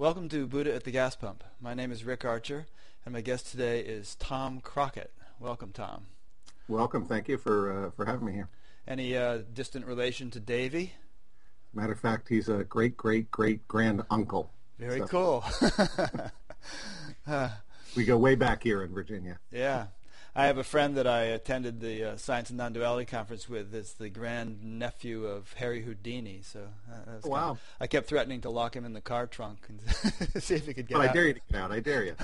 Welcome to Buddha at the Gas Pump. My name is Rick Archer, and my guest today is Tom Crockett. Welcome, Tom. Welcome. Thank you for having me here. Any distant relation to Davey? Matter of fact, he's a great-great-great-grand uncle. Very cool. We go way back here in Virginia. Yeah. I have a friend that I attended the Science and Non-Duality Conference with. It's the grand nephew of Harry Houdini. So that was wow. Kind of, I kept threatening to lock him in the car trunk and see if he could get out. I dare you to get out. I dare you.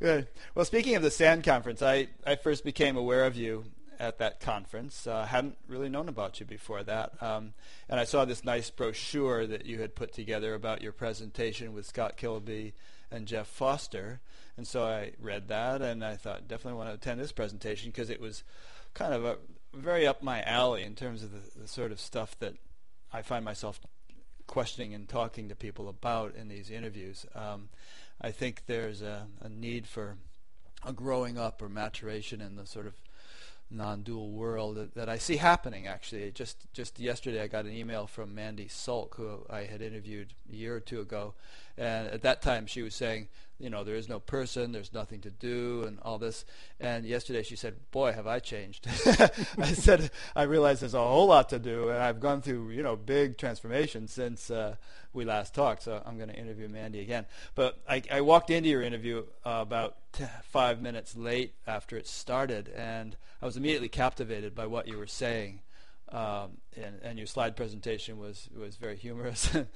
Good. Well, speaking of the SAND conference, I first became aware of you at that conference. I hadn't really known about you before that. And I saw this nice brochure that you had put together about your presentation with Scott Kilby and Jeff Foster. And so I read that, and I thought, definitely want to attend this presentation because it was kind of a very up my alley in terms of the sort of stuff that I find myself questioning and talking to people about in these interviews. I think there's a need for a growing up or maturation in the sort of non-dual world that I see happening, actually. Just yesterday I got an email from Mandy Sulk, who I had interviewed a year or two ago, and at that time she was saying, you know, there is no person, there's nothing to do, and all this, and yesterday she said, boy, have I changed. I said, I realize there's a whole lot to do, and I've gone through, you know, big transformation since we last talked, so I'm going to interview Mandy again. But I walked into your interview about 5 minutes late after it started, and I was immediately captivated by what you were saying, and your slide presentation was very humorous and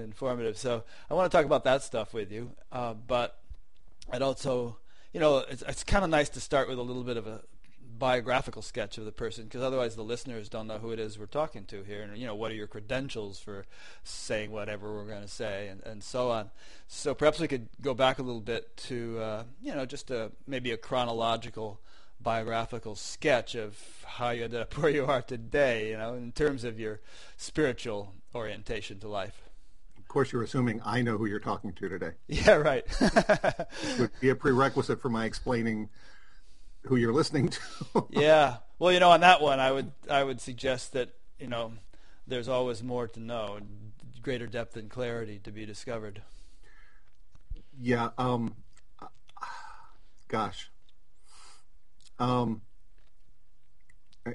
informative. So I want to talk about that stuff with you, but I'd also, you know, it's kind of nice to start with a little bit of a biographical sketch of the person, because otherwise the listeners don't know who it is we're talking to here, and, you know, what are your credentials for saying whatever we're going to say, and so on. So perhaps we could go back a little bit to, you know, just maybe a chronological biographical sketch of how you ended up where you are today, you know, in terms of your spiritual orientation to life. Of course, you're assuming I know who you're talking to today. Yeah, right. This would be a prerequisite for my explaining who you're listening to. Yeah. Well, you know, on that one, I would suggest that, you know, there's always more to know, greater depth and clarity to be discovered. Yeah. Gosh. You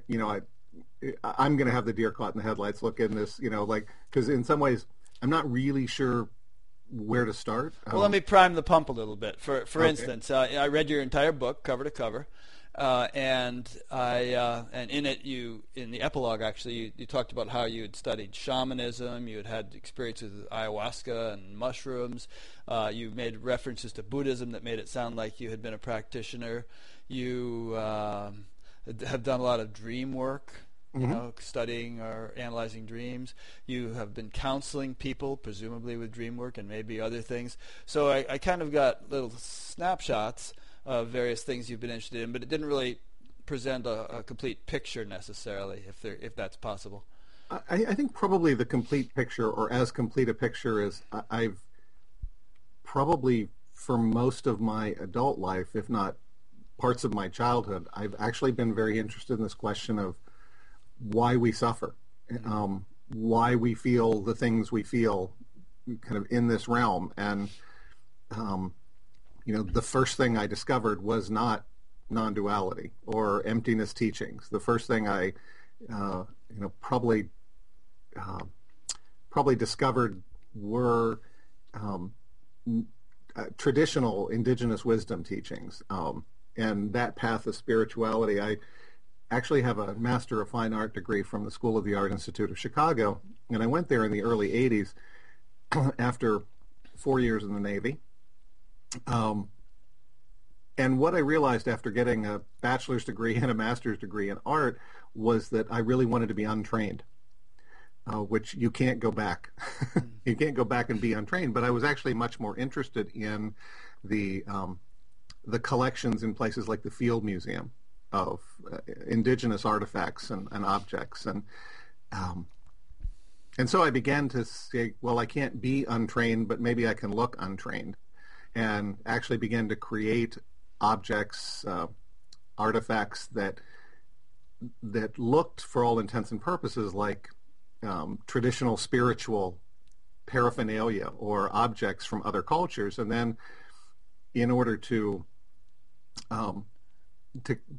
know, I'm going to have the deer caught in the headlights look in this, you know, like, because in some ways I'm not really sure where to start. Well, let me prime the pump a little bit. For okay. Instance, I read your entire book cover to cover, and in it in the epilogue actually you talked about how you had studied shamanism, you had experiences with ayahuasca and mushrooms, you made references to Buddhism that made it sound like you had been a practitioner. You have done a lot of dream work, you mm-hmm. know, studying or analyzing dreams. You have been counseling people, presumably with dream work and maybe other things. So I kind of got little snapshots of various things you've been interested in, but it didn't really present a complete picture necessarily, if that's possible. I think probably the complete picture, or as complete a picture, is I've probably, for most of my adult life, if not parts of my childhood, I've actually been very interested in this question of why we suffer, why we feel the things we feel kind of in this realm. And, you know, the first thing I discovered was not non-duality or emptiness teachings. The first thing I, you know, probably discovered were traditional indigenous wisdom teachings. And that path of spirituality, I actually have a Master of Fine Art degree from the School of the Art Institute of Chicago, and I went there in the early 80s after 4 years in the Navy. And what I realized after getting a bachelor's degree and a master's degree in art was that I really wanted to be untrained, which you can't go back. You can't go back and be untrained, but I was actually much more interested in the collections in places like the Field Museum of indigenous artifacts and objects. And so I began to say, well, I can't be untrained, but maybe I can look untrained, and actually began to create objects, artifacts that looked, for all intents and purposes, like traditional spiritual paraphernalia or objects from other cultures, and then in order to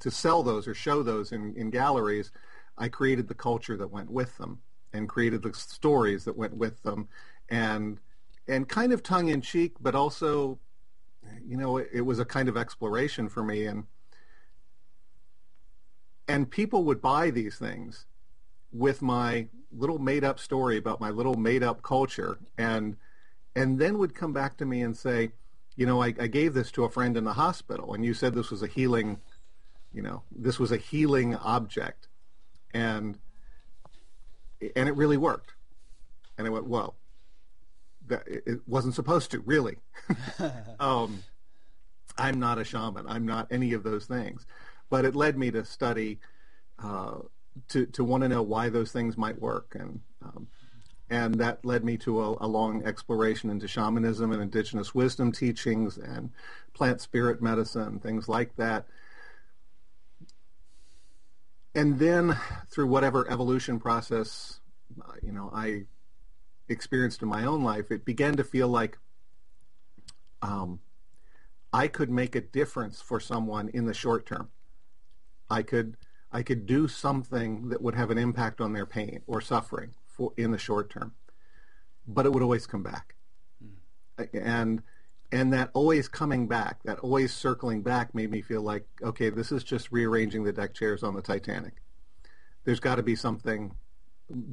sell those or show those in galleries, I created the culture that went with them and created the stories that went with them, and kind of tongue-in-cheek, but also, you know, it was a kind of exploration for me, and people would buy these things with my little made-up story about my little made-up culture, and then would come back to me and say, you know, I gave this to a friend in the hospital, and you said this was a healing, you know, this was a healing object, and it really worked. And I went, whoa, it wasn't supposed to, really. I'm not a shaman. I'm not any of those things. But it led me to study, to want to know why those things might work. And that led me to a long exploration into shamanism and indigenous wisdom teachings and plant spirit medicine, things like that. And then through whatever evolution process, you know, I experienced in my own life, it began to feel like I could make a difference for someone in the short term. I could do something that would have an impact on their pain or suffering in the short term, but it would always come back. And that always coming back, that always circling back made me feel like, okay, this is just rearranging the deck chairs on the Titanic. There's got to be something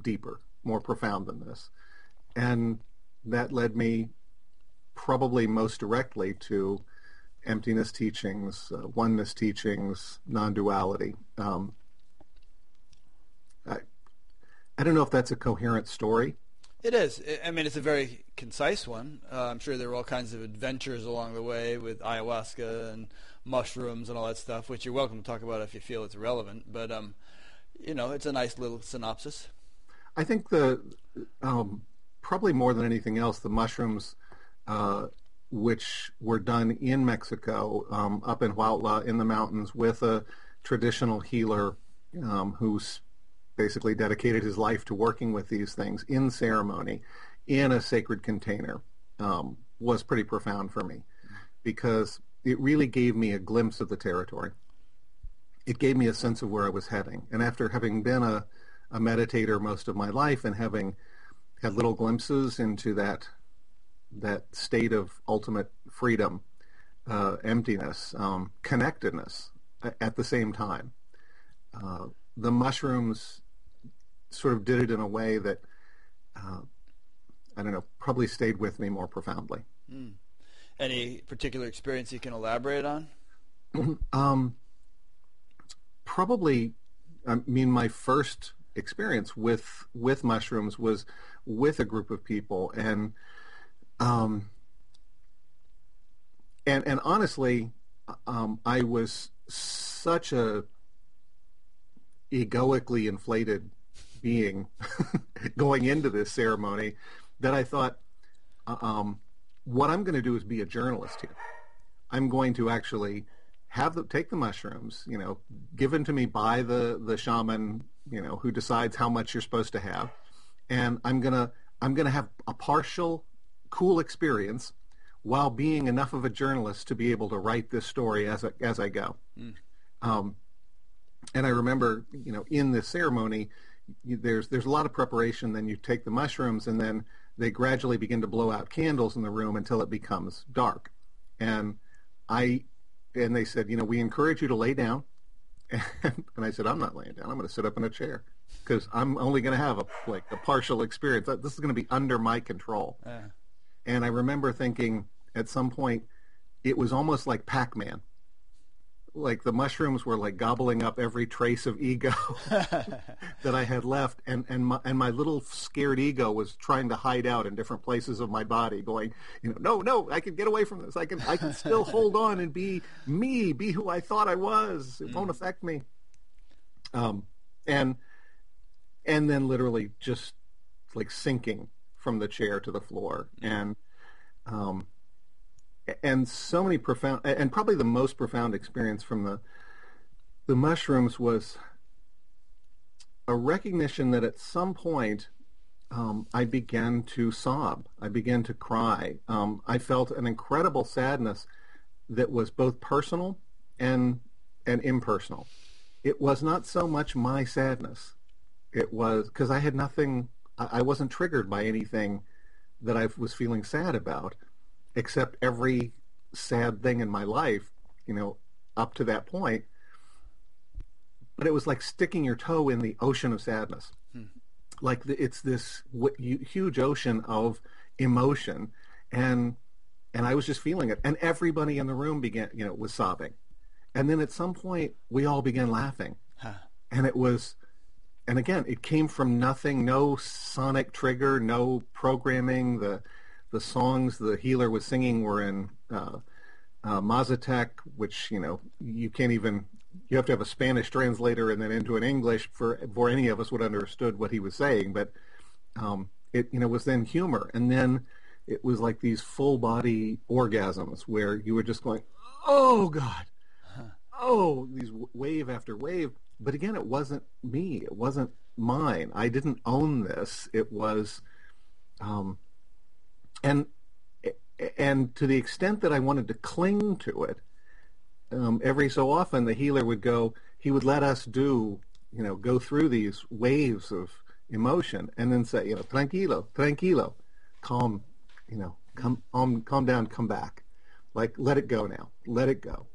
deeper, more profound than this. And that led me probably most directly to emptiness teachings, oneness teachings, non-duality. I don't know if that's a coherent story. It is. I mean, it's a very concise one. I'm sure there were all kinds of adventures along the way with ayahuasca and mushrooms and all that stuff, which you're welcome to talk about if you feel it's relevant. But, you know, it's a nice little synopsis. I think the probably more than anything else, the mushrooms, which were done in Mexico, up in Huautla in the mountains with a traditional healer who's basically dedicated his life to working with these things in ceremony in a sacred container, was pretty profound for me because it really gave me a glimpse of the territory. It gave me a sense of where I was heading. And after having been a meditator most of my life and having had little glimpses into that state of ultimate freedom, emptiness, connectedness at the same time, the mushrooms sort of did it in a way that, I don't know, probably stayed with me more profoundly. Mm. Any particular experience you can elaborate on? Probably, I mean, my first experience with mushrooms was with a group of people, and honestly, I was such a egoically inflated being going into this ceremony that I thought, what I'm going to do is be a journalist here. I'm going to actually take the mushrooms, you know, given to me by the shaman, you know, who decides how much you're supposed to have, and I'm gonna have a partial cool experience while being enough of a journalist to be able to write this story as I go. Mm. And I remember, you know, in this ceremony, there's a lot of preparation. Then you take the mushrooms, and then they gradually begin to blow out candles in the room until it becomes dark. And they said, you know, we encourage you to lay down. And I said, I'm not laying down. I'm going to sit up in a chair because I'm only going to have a partial experience. This is going to be under my control. And I remember thinking at some point it was almost like Pac-Man. Like the mushrooms were like gobbling up every trace of ego that I had left, and my little scared ego was trying to hide out in different places of my body, going, you know, no, I can get away from this. I can still hold on and be me, be who I thought I was. It won't affect me. And then literally just like sinking from the chair to the floor, and so many profound, and probably the most profound experience from the mushrooms was a recognition that at some point I began to sob. I began to cry. I felt an incredible sadness that was both personal and impersonal. It was not so much my sadness. It was because I had nothing. I wasn't triggered by anything that I was feeling sad about, except every sad thing in my life, you know, up to that point. But it was like sticking your toe in the ocean of sadness. Mm-hmm. Like it's this huge ocean of emotion, and I was just feeling it. And everybody in the room began, you know, was sobbing. And then at some point, we all began laughing. Huh. And it was, and again, it came from nothing, no sonic trigger, no programming. The songs the healer was singing were in Mazatec, which, you know, you can't even... You have to have a Spanish translator and then into an English for any of us would understood what he was saying. But it, you know, was then humor, and then it was like these full body orgasms where you were just going, oh God, oh, these wave after wave. But again, it wasn't me. It wasn't mine. I didn't own this. It was, and to the extent that I wanted to cling to it. Every so often, the healer would go. He would let us do, you know, go through these waves of emotion, and then say, you know, tranquilo, tranquilo, calm, you know, calm down, come back, like let it go now, let it go.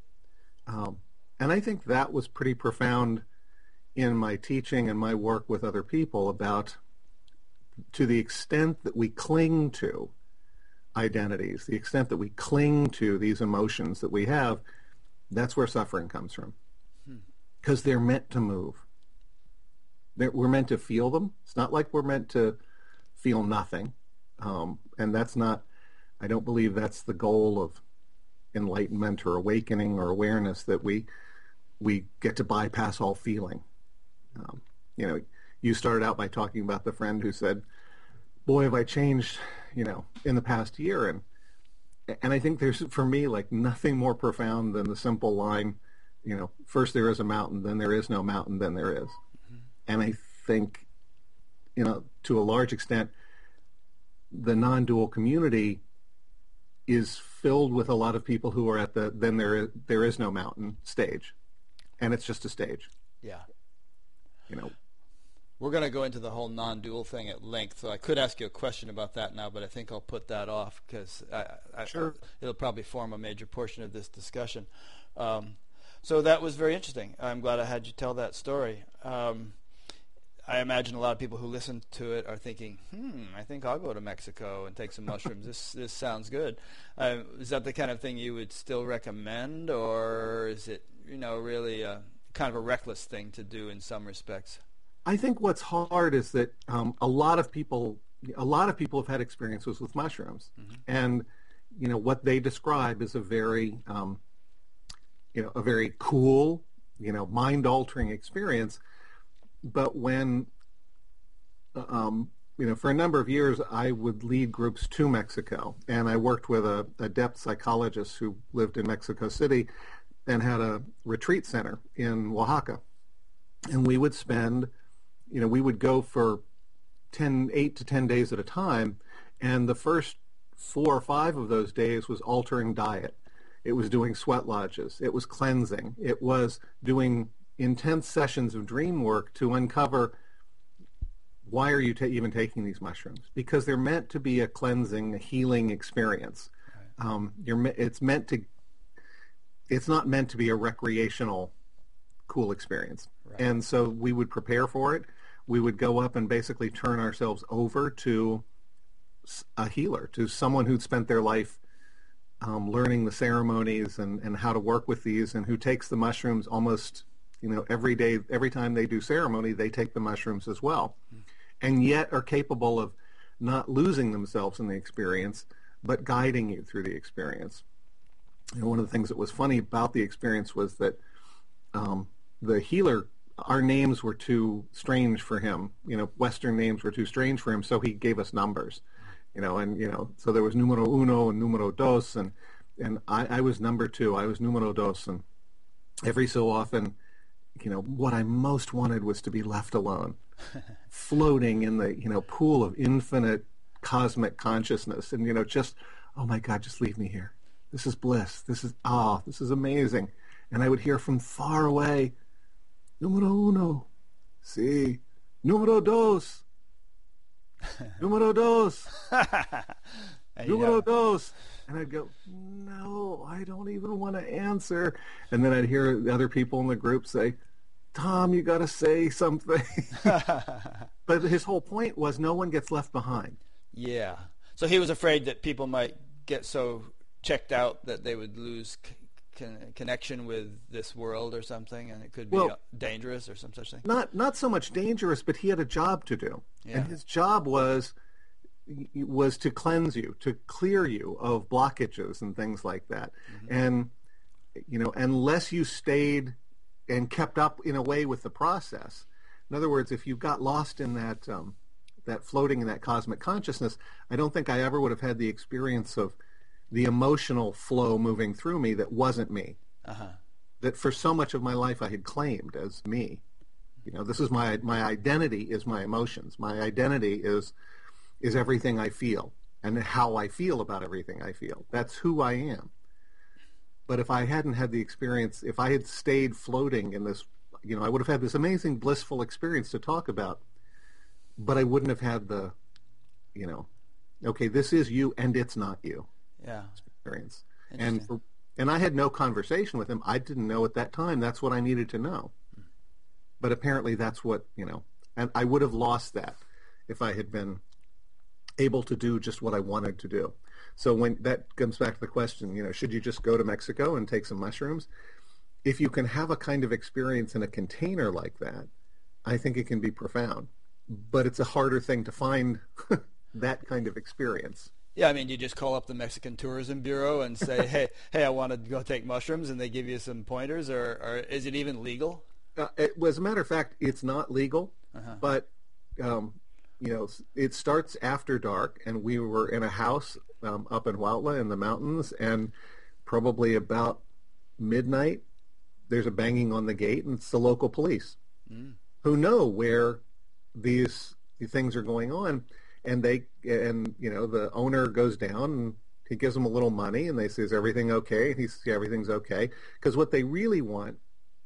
And I think that was pretty profound in my teaching and my work with other people about, to the extent that we cling to identities, the extent that we cling to these emotions that we have. That's where suffering comes from, because they're meant to move. We're meant to feel them. It's not like we're meant to feel nothing, and that's not, I don't believe that's the goal of enlightenment or awakening or awareness, that we get to bypass all feeling. You know, you started out by talking about the friend who said, boy, have I changed, you know, in the past year. And I think there's, for me, like nothing more profound than the simple line, you know, first there is a mountain, then there is no mountain, then there is. Mm-hmm. And I think, you know, to a large extent, the non-dual community is filled with a lot of people who are at the then there is no mountain stage. And it's just a stage. Yeah. You know. We're going to go into the whole non-dual thing at length, so I could ask you a question about that now, but I think I'll put that off because sure. It'll probably form a major portion of this discussion. So that was very interesting. I'm glad I had you tell that story. I imagine a lot of people who listen to it are thinking, I think I'll go to Mexico and take some mushrooms. This sounds good. Is that the kind of thing you would still recommend, or is it, you know, really kind of a reckless thing to do in some respects? I think what's hard is that a lot of people have had experiences with mushrooms, mm-hmm. and you know what they describe is a very cool, you know, mind-altering experience. But when you know, for a number of years, I would lead groups to Mexico, and I worked with a depth psychologist who lived in Mexico City and had a retreat center in Oaxaca, and we would spend. You know, we would go for 8 to 10 days at a time, and the first 4 or 5 of those days was altering diet. It was doing sweat lodges. It was cleansing. It was doing intense sessions of dream work to uncover why are you even taking these mushrooms? Because they're meant to be a cleansing, a healing experience. Right. It's not meant to be a recreational cool experience. Right. And so we would prepare for it. We would go up and basically turn ourselves over to a healer, to someone who'd spent their life learning the ceremonies and how to work with these, and who takes the mushrooms almost, you know, every day. Every time they do ceremony, they take the mushrooms as well, mm-hmm. and yet are capable of not losing themselves in the experience, but guiding you through the experience. And one of the things that was funny about the experience was that the healer, our names were too strange for him. You know, Western names were too strange for him, so he gave us numbers. You know, and, you know, so there was numero uno and numero dos, and I was number 2. I was numero dos, and every so often, you know, what I most wanted was to be left alone. floating in the, pool of infinite cosmic consciousness, and, just, oh my God, just leave me here. This is bliss. This is, this is amazing. And I would hear from far away, numero uno, si, numero dos, numero dos, numero dos. And I'd go, no, I don't even want to answer. And then I'd hear the other people in the group say, Tom, you got to say something. But his whole point was no one gets left behind. Yeah. So he was afraid that people might get so checked out that they would lose connection with this world or something, and it could be dangerous or some such thing. Not so much dangerous, but he had a job to do. Yeah. And his job was to cleanse you, to clear you of blockages and things like that. Mm-hmm. And, unless you stayed and kept up in a way with the process, in other words, if you got lost in that that floating in that cosmic consciousness, I don't think I ever would have had the experience of the emotional flow moving through me that wasn't me. Uh-huh. That for so much of my life I had claimed as me. This is my identity is my emotions. My identity is everything I feel and how I feel about everything I feel. That's who I am. But if I hadn't had the experience, if I had stayed floating in this, I would have had this amazing blissful experience to talk about, but I wouldn't have had the, okay, this is you and it's not you. Yeah. Experience. And I had no conversation with him. I didn't know at that time that's what I needed to know. But apparently that's what, and I would have lost that if I had been able to do just what I wanted to do. So when that comes back to the question, should you just go to Mexico and take some mushrooms? If you can have a kind of experience in a container like that, I think it can be profound. But it's a harder thing to find that kind of experience. Yeah, you just call up the Mexican Tourism Bureau and say, hey, I want to go take mushrooms, and they give you some pointers, or is it even legal? As a matter of fact, it's not legal, uh-huh. But... it starts after dark, and we were in a house up in Huautla in the mountains, and probably about midnight, there's a banging on the gate, and it's the local police who know where these things are going on, and the owner goes down, and he gives them a little money, and they say, "Is everything okay?" And he says, "Yeah, everything's okay," because what they really want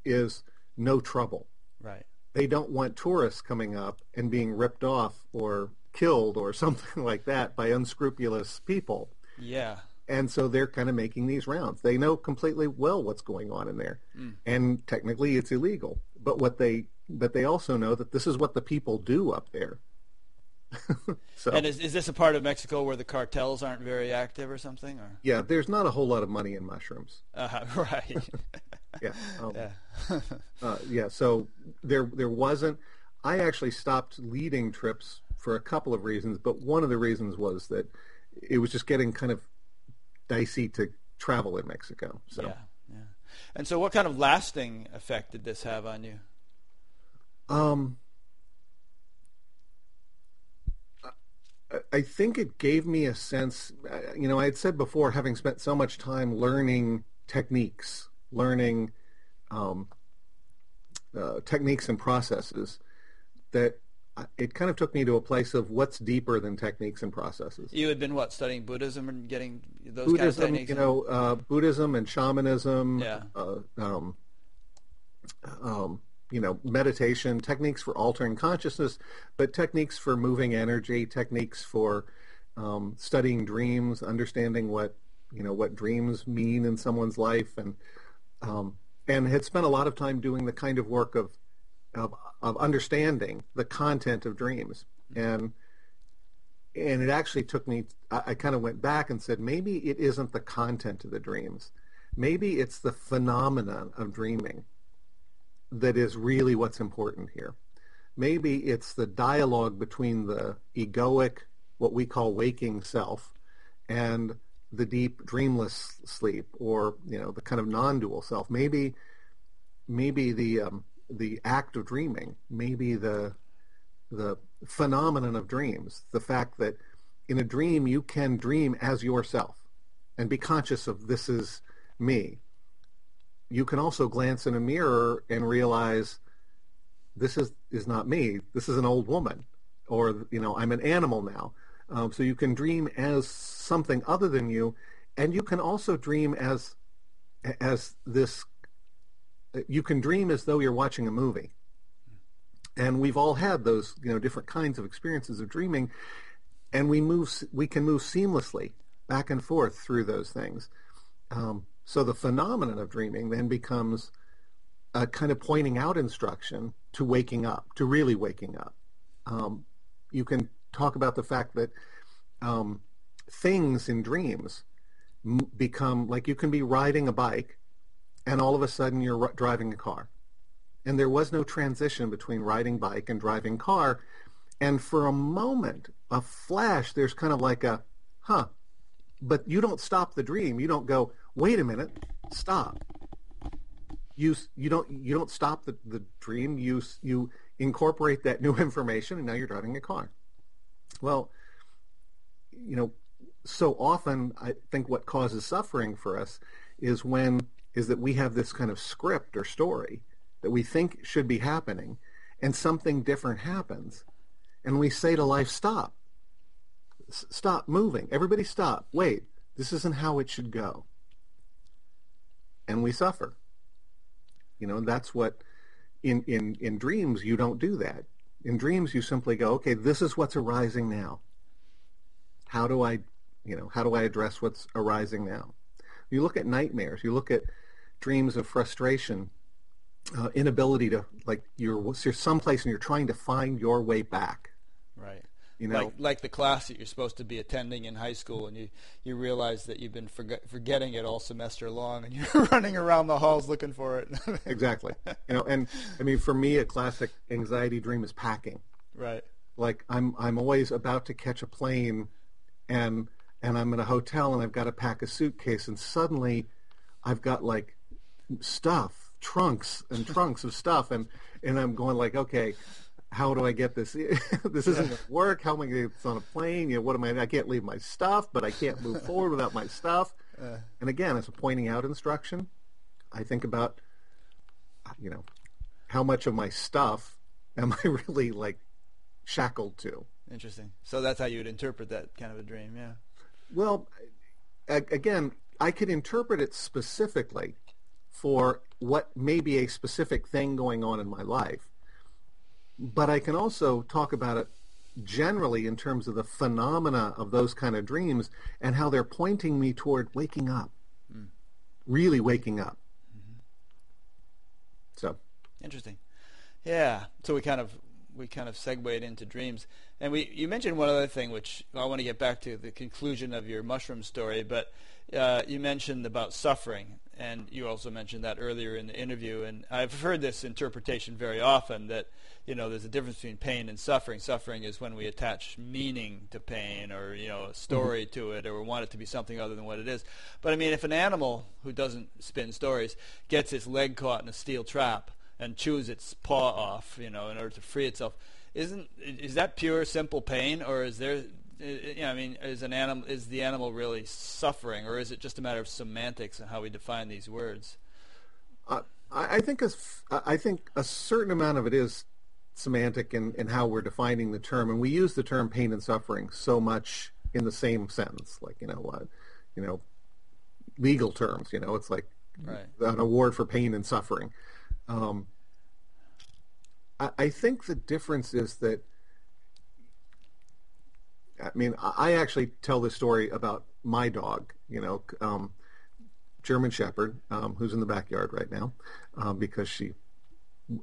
is no trouble. Right. They don't want tourists coming up and being ripped off or killed or something like that by unscrupulous people. Yeah. And so they're kind of making these rounds. They know completely well what's going on in there. Mm. And technically it's illegal. But they also know that this is what the people do up there. So, and is this a part of Mexico where the cartels aren't very active or something? Or? Yeah, there's not a whole lot of money in mushrooms. Right. Yeah. So there wasn't. I actually stopped leading trips for a couple of reasons, but one of the reasons was that it was just getting kind of dicey to travel in Mexico. So. Yeah. And so, what kind of lasting effect did this have on you? I think it gave me a sense. I had said before, having spent so much time learning techniques. Learning techniques and processes, that it kind of took me to a place of what's deeper than techniques and processes. You had been studying Buddhism and getting those kinds of techniques? Buddhism and shamanism, meditation, techniques for altering consciousness, but techniques for moving energy, techniques for studying dreams, understanding what dreams mean in someone's life, and had spent a lot of time doing the kind of work of understanding the content of dreams. And it actually took me, I kind of went back and said, maybe it isn't the content of the dreams. Maybe it's the phenomenon of dreaming that is really what's important here. Maybe it's the dialogue between the egoic, what we call waking self, and the deep dreamless sleep, or the kind of non-dual self. Maybe the act of dreaming, maybe the phenomenon of dreams, the fact that in a dream you can dream as yourself and be conscious of this is me. You can also glance in a mirror and realize this is not me, this is an old woman, or, you know, I'm an animal now. So you can dream as something other than you, and you can also dream as this, you can dream as though you're watching a movie. And we've all had those, you know, different kinds of experiences of dreaming, and we can move seamlessly back and forth through those things. So the phenomenon of dreaming then becomes a kind of pointing out instruction to waking up, to really waking up. You can talk about the fact that things in dreams become, like, you can be riding a bike and all of a sudden you're driving a car. And there was no transition between riding bike and driving car. And for a moment, a flash, there's kind of like a, huh, but you don't stop the dream. You don't go, wait a minute, stop. You don't stop the dream. You incorporate that new information, and now you're driving a car. Well, you know, so often I think what causes suffering for us is that we have this kind of script or story that we think should be happening, and something different happens, and we say to life, stop. Stop moving. Everybody stop. Wait, this isn't how it should go. And we suffer. You know, that's what, in dreams, you don't do that. In dreams, you simply go, okay, this is what's arising now. How do I address what's arising now? You look at nightmares, you look at dreams of frustration, inability to, like, you're someplace and you're trying to find your way back. Right. You know, like the class that you're supposed to be attending in high school, and you realize that you've been forgetting it all semester long, and you're running around the halls looking for it. Exactly. You know, and I mean, for me, a classic anxiety dream is packing. Right. Like I'm always about to catch a plane, and I'm in a hotel, and I've got to pack a suitcase, and suddenly, I've got like stuff, trunks and trunks of stuff, and I'm going like, okay, how do I get this? This isn't going to work. How am I going to get this on a plane? You know, what am I can't leave my stuff, but I can't move forward without my stuff. And again, as a pointing out instruction, I think about, you know, how much of my stuff am I really, like, shackled to? Interesting. So that's how you would interpret that kind of a dream, yeah. Well, again, I could interpret it specifically for what may be a specific thing going on in my life. But I can also talk about it generally in terms of the phenomena of those kind of dreams and how they're pointing me toward waking up, really waking up. Mm-hmm. So interesting, yeah. So we kind of segued into dreams, and you mentioned one other thing, which I want to get back to the conclusion of your mushroom story. But you mentioned about suffering. And you also mentioned that earlier in the interview, and I've heard this interpretation very often that, you know, there's a difference between pain and suffering. Suffering is when we attach meaning to pain, or, you know, a story to it, or we want it to be something other than what it is. But I mean, if an animal who doesn't spin stories gets its leg caught in a steel trap and chews its paw off, you know, in order to free itself, is that pure simple pain, or is there? Yeah, I mean, is the animal really suffering, or is it just a matter of semantics and how we define these words? I think a certain amount of it is semantic in how we're defining the term, and we use the term pain and suffering so much in the same sentence, like, you know, legal terms. You know, it's like an award for pain and suffering. I think the difference is that. I mean, I actually tell this story about my dog, you know, German Shepherd, who's in the backyard right now, because she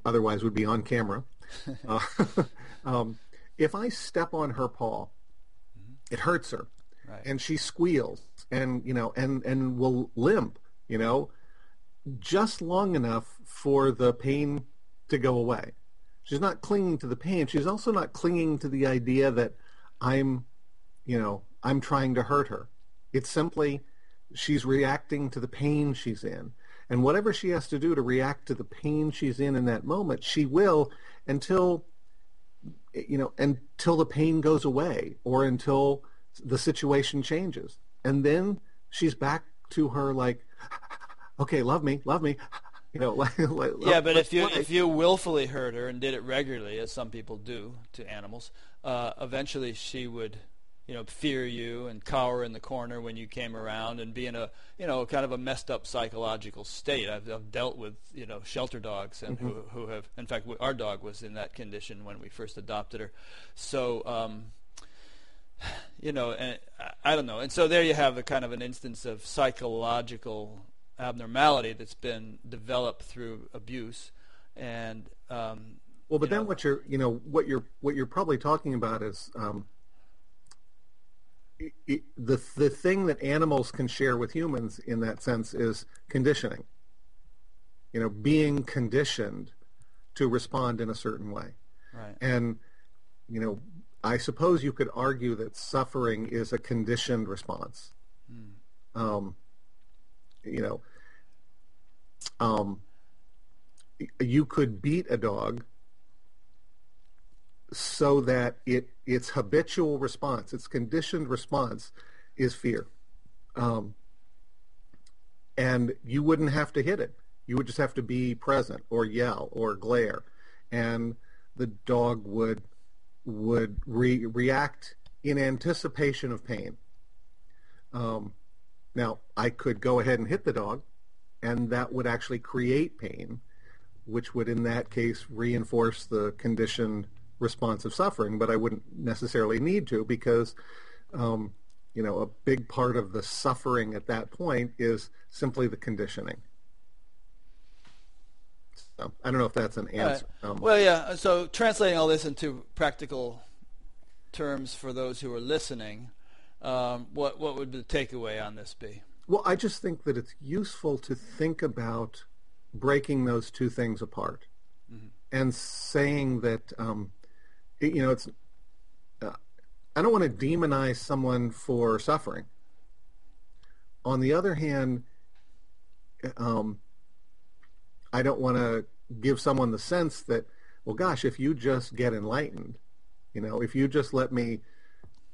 otherwise would be on camera. If I step on her paw, it hurts her, and she squeals, and, you know, and will limp, you know, just long enough for the pain to go away. She's not clinging to the pain. She's also not clinging to the idea that I'm trying to hurt her. It's simply she's reacting to the pain she's in. And whatever she has to do to react to the pain she's in that moment, she will until the pain goes away or until the situation changes. And then she's back to her like, okay, love me, You know, yeah, but if you willfully hurt her and did it regularly, as some people do to animals, eventually she would, you know, fear you and cower in the corner when you came around and be in a, you know, kind of a messed up psychological state. I've dealt with, you know, shelter dogs and who have, in fact, our dog was in that condition when we first adopted her. So, you know, and I don't know. And so there you have a kind of an instance of psychological abnormality that's been developed through abuse, and well, but then what you're probably talking about is the thing that animals can share with humans in that sense is conditioning. You know, being conditioned to respond in a certain way, right? And you know, I suppose you could argue that suffering is a conditioned response. You know. You could beat a dog so that its habitual response, its conditioned response, is fear. And you wouldn't have to hit it. You would just have to be present or yell or glare, and the dog would react in anticipation of pain. Now, I could go ahead and hit the dog, and that would actually create pain, which would in that case reinforce the conditioned response of suffering, but I wouldn't necessarily need to, because you know, a big part of the suffering at that point is simply the conditioning. So I don't know if that's an answer. Right. Well, yeah, so translating all this into practical terms for those who are listening, what would the takeaway on this be? Well, I just think that it's useful to think about breaking those two things apart, and saying that, you know, it's. I don't want to demonize someone for suffering. On the other hand, I don't want to give someone the sense that, well, gosh, if you just get enlightened, you know, if you just let me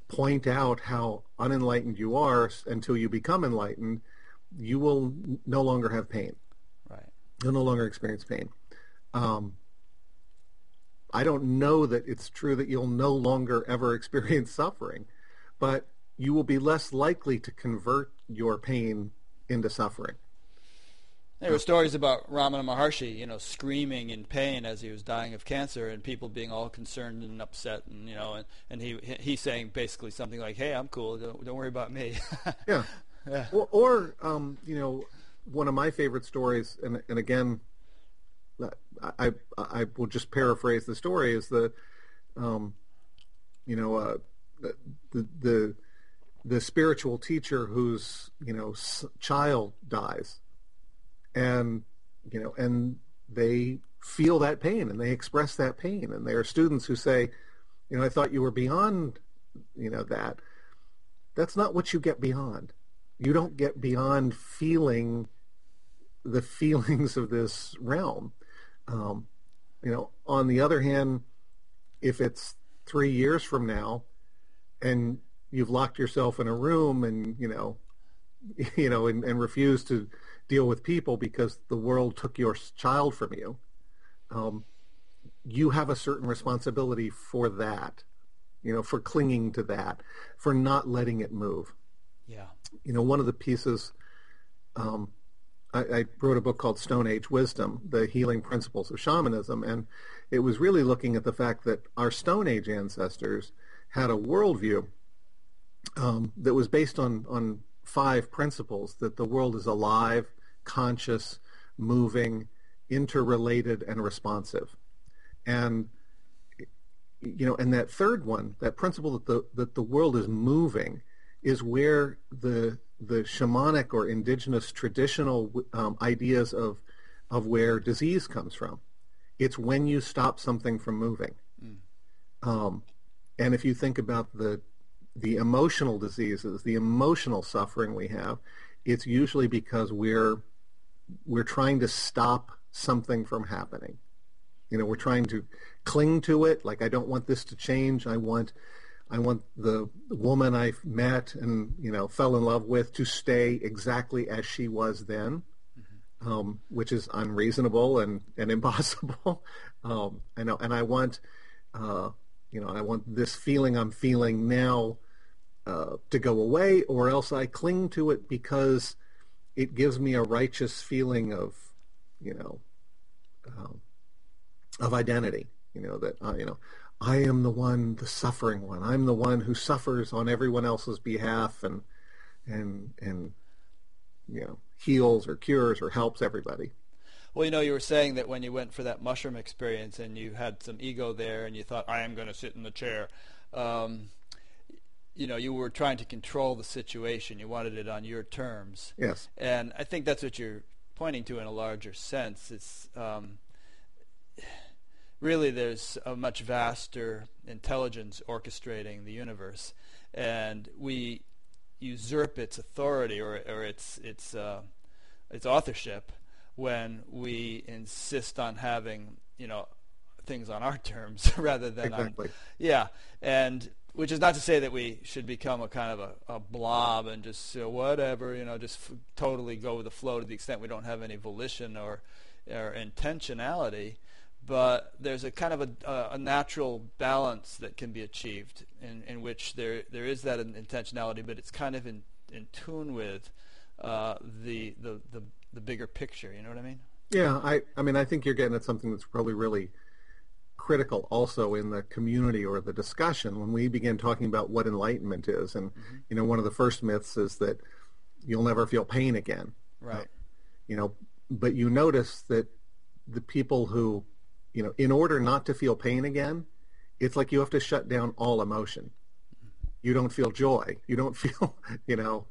point out how unenlightened you are until you become enlightened, you will no longer have pain. Right. You'll no longer experience pain. I don't know that it's true that you'll no longer ever experience suffering, but you will be less likely to convert your pain into suffering. There were stories about Ramana Maharshi, you know, screaming in pain as he was dying of cancer, and people being all concerned and upset, and you know, and he saying basically something like, "Hey, I'm cool. Don't worry about me." Yeah. Yeah. Or you know, one of my favorite stories, and again, I will just paraphrase the story, is the, you know, the spiritual teacher whose, you know, child dies. And, you know, and they feel that pain, and they express that pain. And there are students who say, you know, I thought you were beyond, you know, that. That's not what you get beyond. You don't get beyond feeling the feelings of this realm. You know, on the other hand, if it's 3 years from now and you've locked yourself in a room and, you know, and refuse to deal with people because the world took your child from you, you have a certain responsibility for that, you know, for clinging to that, for not letting it move. Yeah. You know, one of the pieces, I wrote a book called Stone Age Wisdom, The Healing Principles of Shamanism, and it was really looking at the fact that our Stone Age ancestors had a worldview that was based on 5 principles: that the world is alive, conscious, moving, interrelated, and responsive. And you know, and that third one, that principle that the world is moving, is where the shamanic or indigenous traditional ideas of where disease comes from. It's when you stop something from moving. And if you think about the emotional diseases, the emotional suffering we have, it's usually because we're trying to stop something from happening. You know, we're trying to cling to it, like, I don't want this to change. I want the woman I met and, you know, fell in love with to stay exactly as she was then. which is unreasonable and impossible. I know, and I want, I want this feeling I'm feeling now to go away, or else I cling to it because it gives me a righteous feeling of, of identity. That I am the one, the suffering one. I'm the one who suffers on everyone else's behalf, and heals or cures or helps everybody. Well, you were saying that when you went for that mushroom experience and you had some ego there and you thought, I am going to sit in the chair. You were trying to control the situation. You wanted it on your terms. Yes. And I think that's what you're pointing to in a larger sense. It's really there's a much vaster intelligence orchestrating the universe, and we usurp its authority or its authorship when we insist on having things on our terms rather than exactly. And which is not to say that we should become a kind of a blob and just whatever, just totally go with the flow to the extent we don't have any volition or intentionality, but there's a kind of a natural balance that can be achieved in which there is that intentionality, but it's kind of in tune with the bigger picture. You know what I mean? Yeah, I think you're getting at something that's probably really critical also in the community or the discussion when we begin talking about what enlightenment is. And, mm-hmm. One of the first myths is that you'll never feel pain again. Right. But you notice that the people who, in order not to feel pain again, it's like you have to shut down all emotion. You don't feel joy. You don't feel, you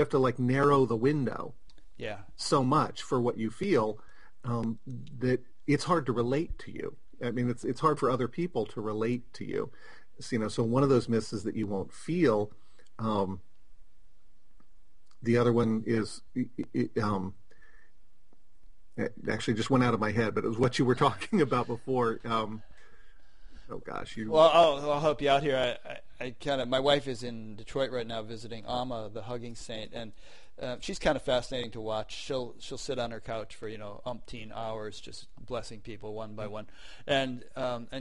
have to like narrow the window. Yeah. So much for what you feel that it's hard to relate to you. I mean, it's hard for other people to relate to you. So one of those myths is that you won't feel. The other one is, it actually just went out of my head, but it was what you were talking about before. Well, I'll help you out here. I kind of, my wife is in Detroit right now visiting Amma, the hugging saint, and she's kind of fascinating to watch. She'll sit on her couch for umpteen hours, just blessing people one by one, and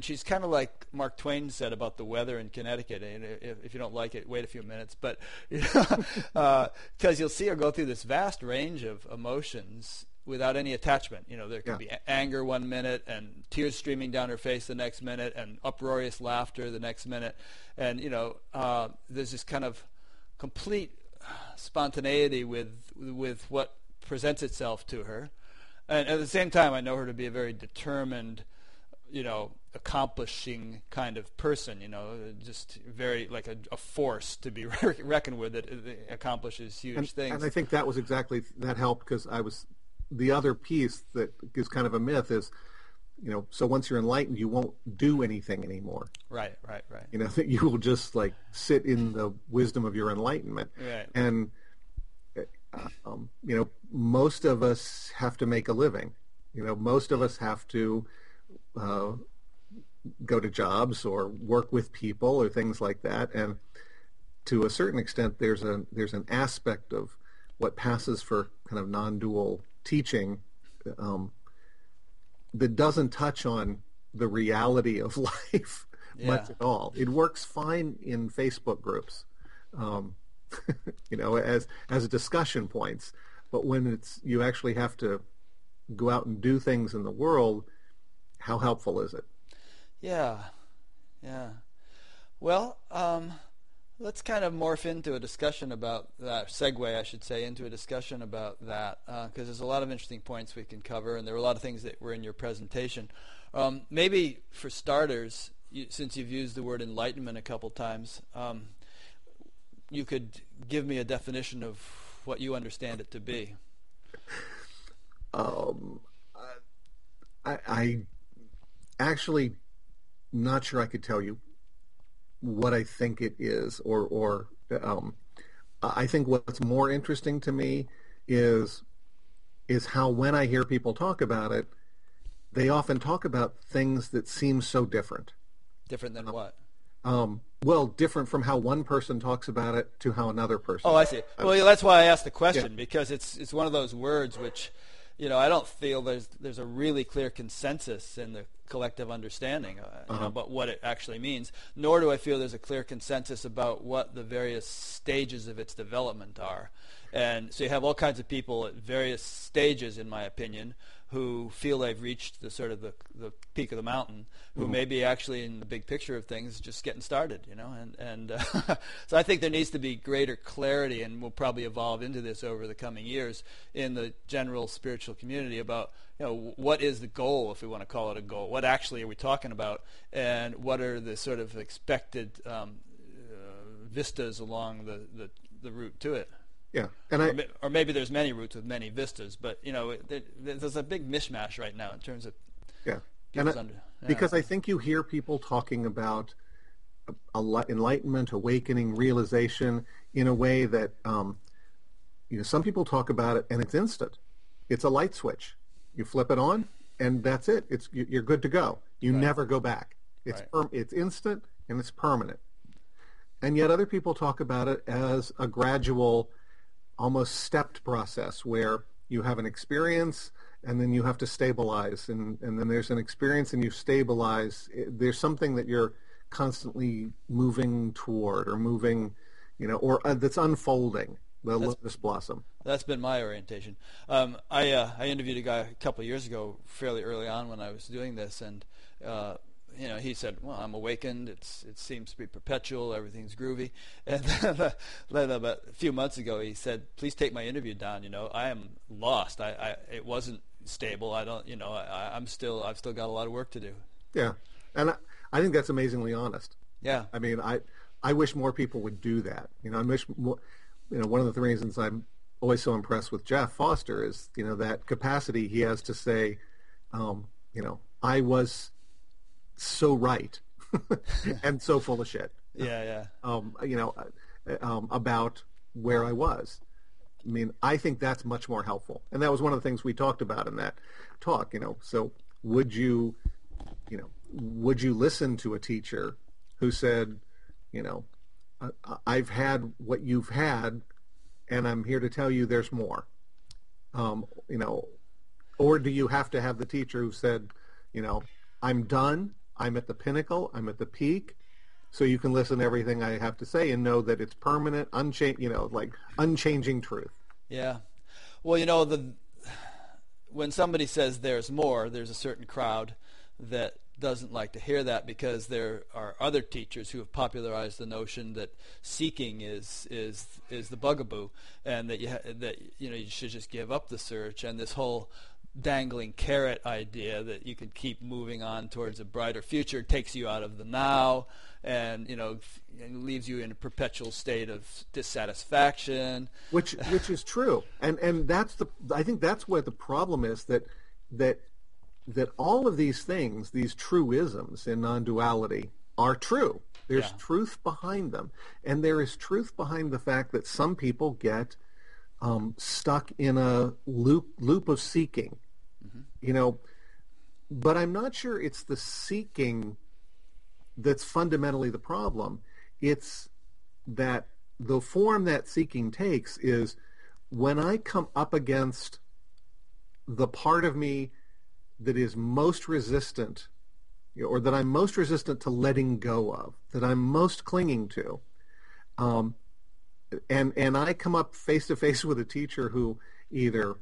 she's kind of like Mark Twain said about the weather in Connecticut. And if you don't like it, wait a few minutes. But because you'll see her go through this vast range of emotions without any attachment. There could be anger one minute and tears streaming down her face the next minute and uproarious laughter the next minute. And, there's this kind of complete spontaneity with what presents itself to her. And at the same time, I know her to be a very determined, accomplishing kind of person, just very like a force to be reckoned with that accomplishes huge things. And I think that was exactly, that helped because the other piece that is kind of a myth is, so once you're enlightened, you won't do anything anymore. Right. That you will just like sit in the wisdom of your enlightenment. Right. And, most of us have to make a living. Most of us have to go to jobs or work with people or things like that. And to a certain extent, there's an aspect of what passes for kind of non-dual teaching that doesn't touch on the reality of life much at all. It works fine in Facebook groups, as discussion points. But when you actually have to go out and do things in the world, how helpful is it? Yeah. Well, let's kind of morph into a discussion about that, segue, I should say, into a discussion about that, because there's a lot of interesting points we can cover, and there were a lot of things that were in your presentation. Maybe for starters, since you've used the word enlightenment a couple times, you could give me a definition of what you understand it to be. I actually not sure I could tell you what I think it is, or I think what's more interesting to me is how when I hear people talk about it, they often talk about things that seem so different. Different than what? Well, different from how one person talks about it to how another person. Oh, I see. Well, yeah, that's why I asked the question, because it's one of those words which, you know, I don't feel there's a really clear consensus in the collective understanding about what it actually means, nor do I feel there's a clear consensus about what the various stages of its development are. And so you have all kinds of people at various stages, in my opinion, who feel they've reached the sort of the peak of the mountain, who may be actually in the big picture of things just getting started, you know. And so I think there needs to be greater clarity, and we'll probably evolve into this over the coming years in the general spiritual community about, you know, what is the goal, if we want to call it a goal? What actually are we talking about? And what are the sort of expected vistas along the route to it? Yeah, and or maybe there's many routes with many vistas, but you know, there's a big mishmash right now in terms of because I think you hear people talking about enlightenment, awakening, realization in a way that you know, some people talk about it and it's instant. It's a light switch. You flip it on, and that's it. You're good to go. You never go back. It's it's instant and it's permanent. And yet other people talk about it as a gradual, almost stepped process where you have an experience and then you have to stabilize, and then there's an experience and you stabilize. There's something that you're constantly moving toward or moving, you know, or that's unfolding, the lotus blossom. That's been my orientation. I interviewed a guy a couple of years ago, fairly early on when I was doing this, and you know, he said, "Well, I'm awakened. It seems to be perpetual. Everything's groovy." And then about a few months ago, he said, "Please take my interview down. You know, I am lost. It wasn't stable. I don't. You know, I've still got a lot of work to do." Yeah, and I think that's amazingly honest. Yeah, I mean, I wish more people would do that. You know, I wish more. You know, one of the reasons I'm always so impressed with Jeff Foster is, you know, that capacity he has to say, you know, I was so right and so full of shit you know, about where I was. I mean, I think that's much more helpful, and that was one of the things we talked about in that talk, you know. So would you listen to a teacher who said, you know, I've had what you've had and I'm here to tell you there's more, you know, or do you have to have the teacher who said, you know, I'm done, I'm at the pinnacle, I'm at the peak, so you can listen to everything I have to say and know that it's permanent, you know, like unchanging truth. Yeah. Well, you know, when somebody says there's more, there's a certain crowd that doesn't like to hear that, because there are other teachers who have popularized the notion that seeking is the bugaboo, and that you should just give up the search, and this whole dangling carrot idea that you could keep moving on towards a brighter future takes you out of the now, and you know, leaves you in a perpetual state of dissatisfaction. Which is true, and that's I think that's where the problem is, that all of these things, these truisms in non-duality, are true. There's truth behind them, and there is truth behind the fact that some people get stuck in a loop of seeking. You know, but I'm not sure it's the seeking that's fundamentally the problem. It's that the form that seeking takes is when I come up against the part of me that is most resistant, or that I'm most resistant to letting go of, that I'm most clinging to, and I come up face to face with a teacher who either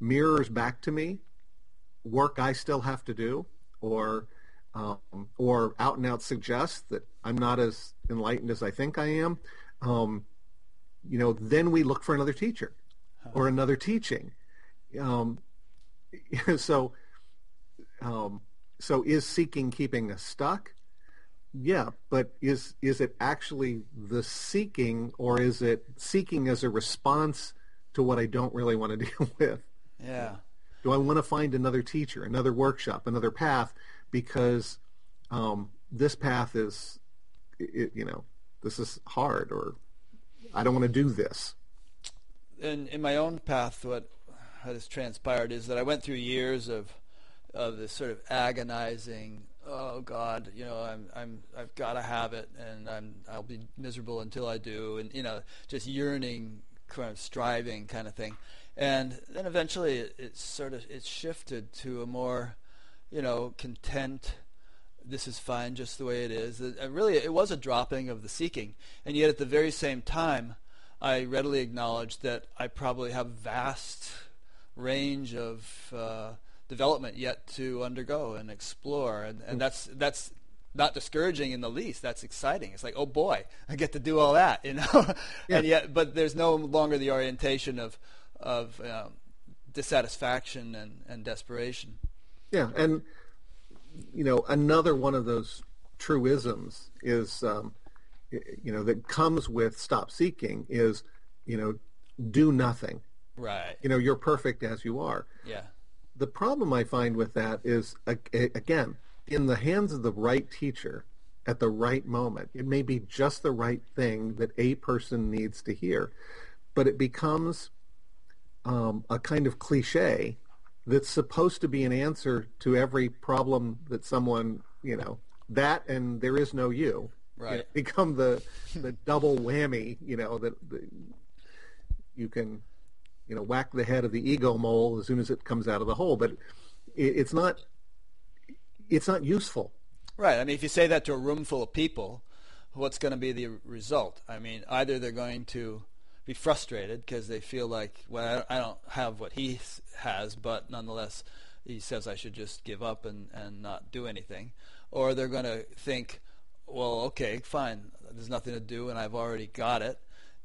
mirrors back to me work I still have to do, or out and out suggests that I'm not as enlightened as I think I am, you know, then we look for another teacher or another teaching. So is seeking keeping us stuck? Yeah, but is it actually the seeking, or is it seeking as a response to what I don't really want to deal with? Yeah. Do I want to find another teacher, another workshop, another path, because this path is hard, or I don't want to do this? In my own path, what has transpired is that I went through years of this sort of agonizing oh God, you know, I've got to have it, and I'll be miserable until I do, and you know, just yearning, kind of striving, kind of thing. And then eventually, it shifted to a more, you know, content. This is fine, just the way it is. And really, it was a dropping of the seeking, and yet at the very same time, I readily acknowledged that I probably have vast range of development yet to undergo and explore, and that's not discouraging in the least. That's exciting. It's like, oh boy, I get to do all that, you know. Yeah. And yet, but there's no longer the orientation of dissatisfaction and desperation. Yeah, and you know, another one of those truisms is, you know, that comes with stop seeking is, you know, do nothing. Right. You know, you're perfect as you are. Yeah. The problem I find with that is, again, in the hands of the right teacher at the right moment, it may be just the right thing that a person needs to hear, but it becomes a kind of cliche that's supposed to be an answer to every problem that someone, you know, that and there is no you. Right. You know, become the double whammy, you know, that you can, you know, whack the head of the ego mole as soon as it comes out of the hole. But it's not useful. Right. I mean, if you say that to a room full of people, what's going to be the result? I mean, either they're going to be frustrated because they feel like, well, I don't have what he has, but nonetheless, he says I should just give up and not do anything. Or they're going to think, well, okay, fine. There's nothing to do, and I've already got it,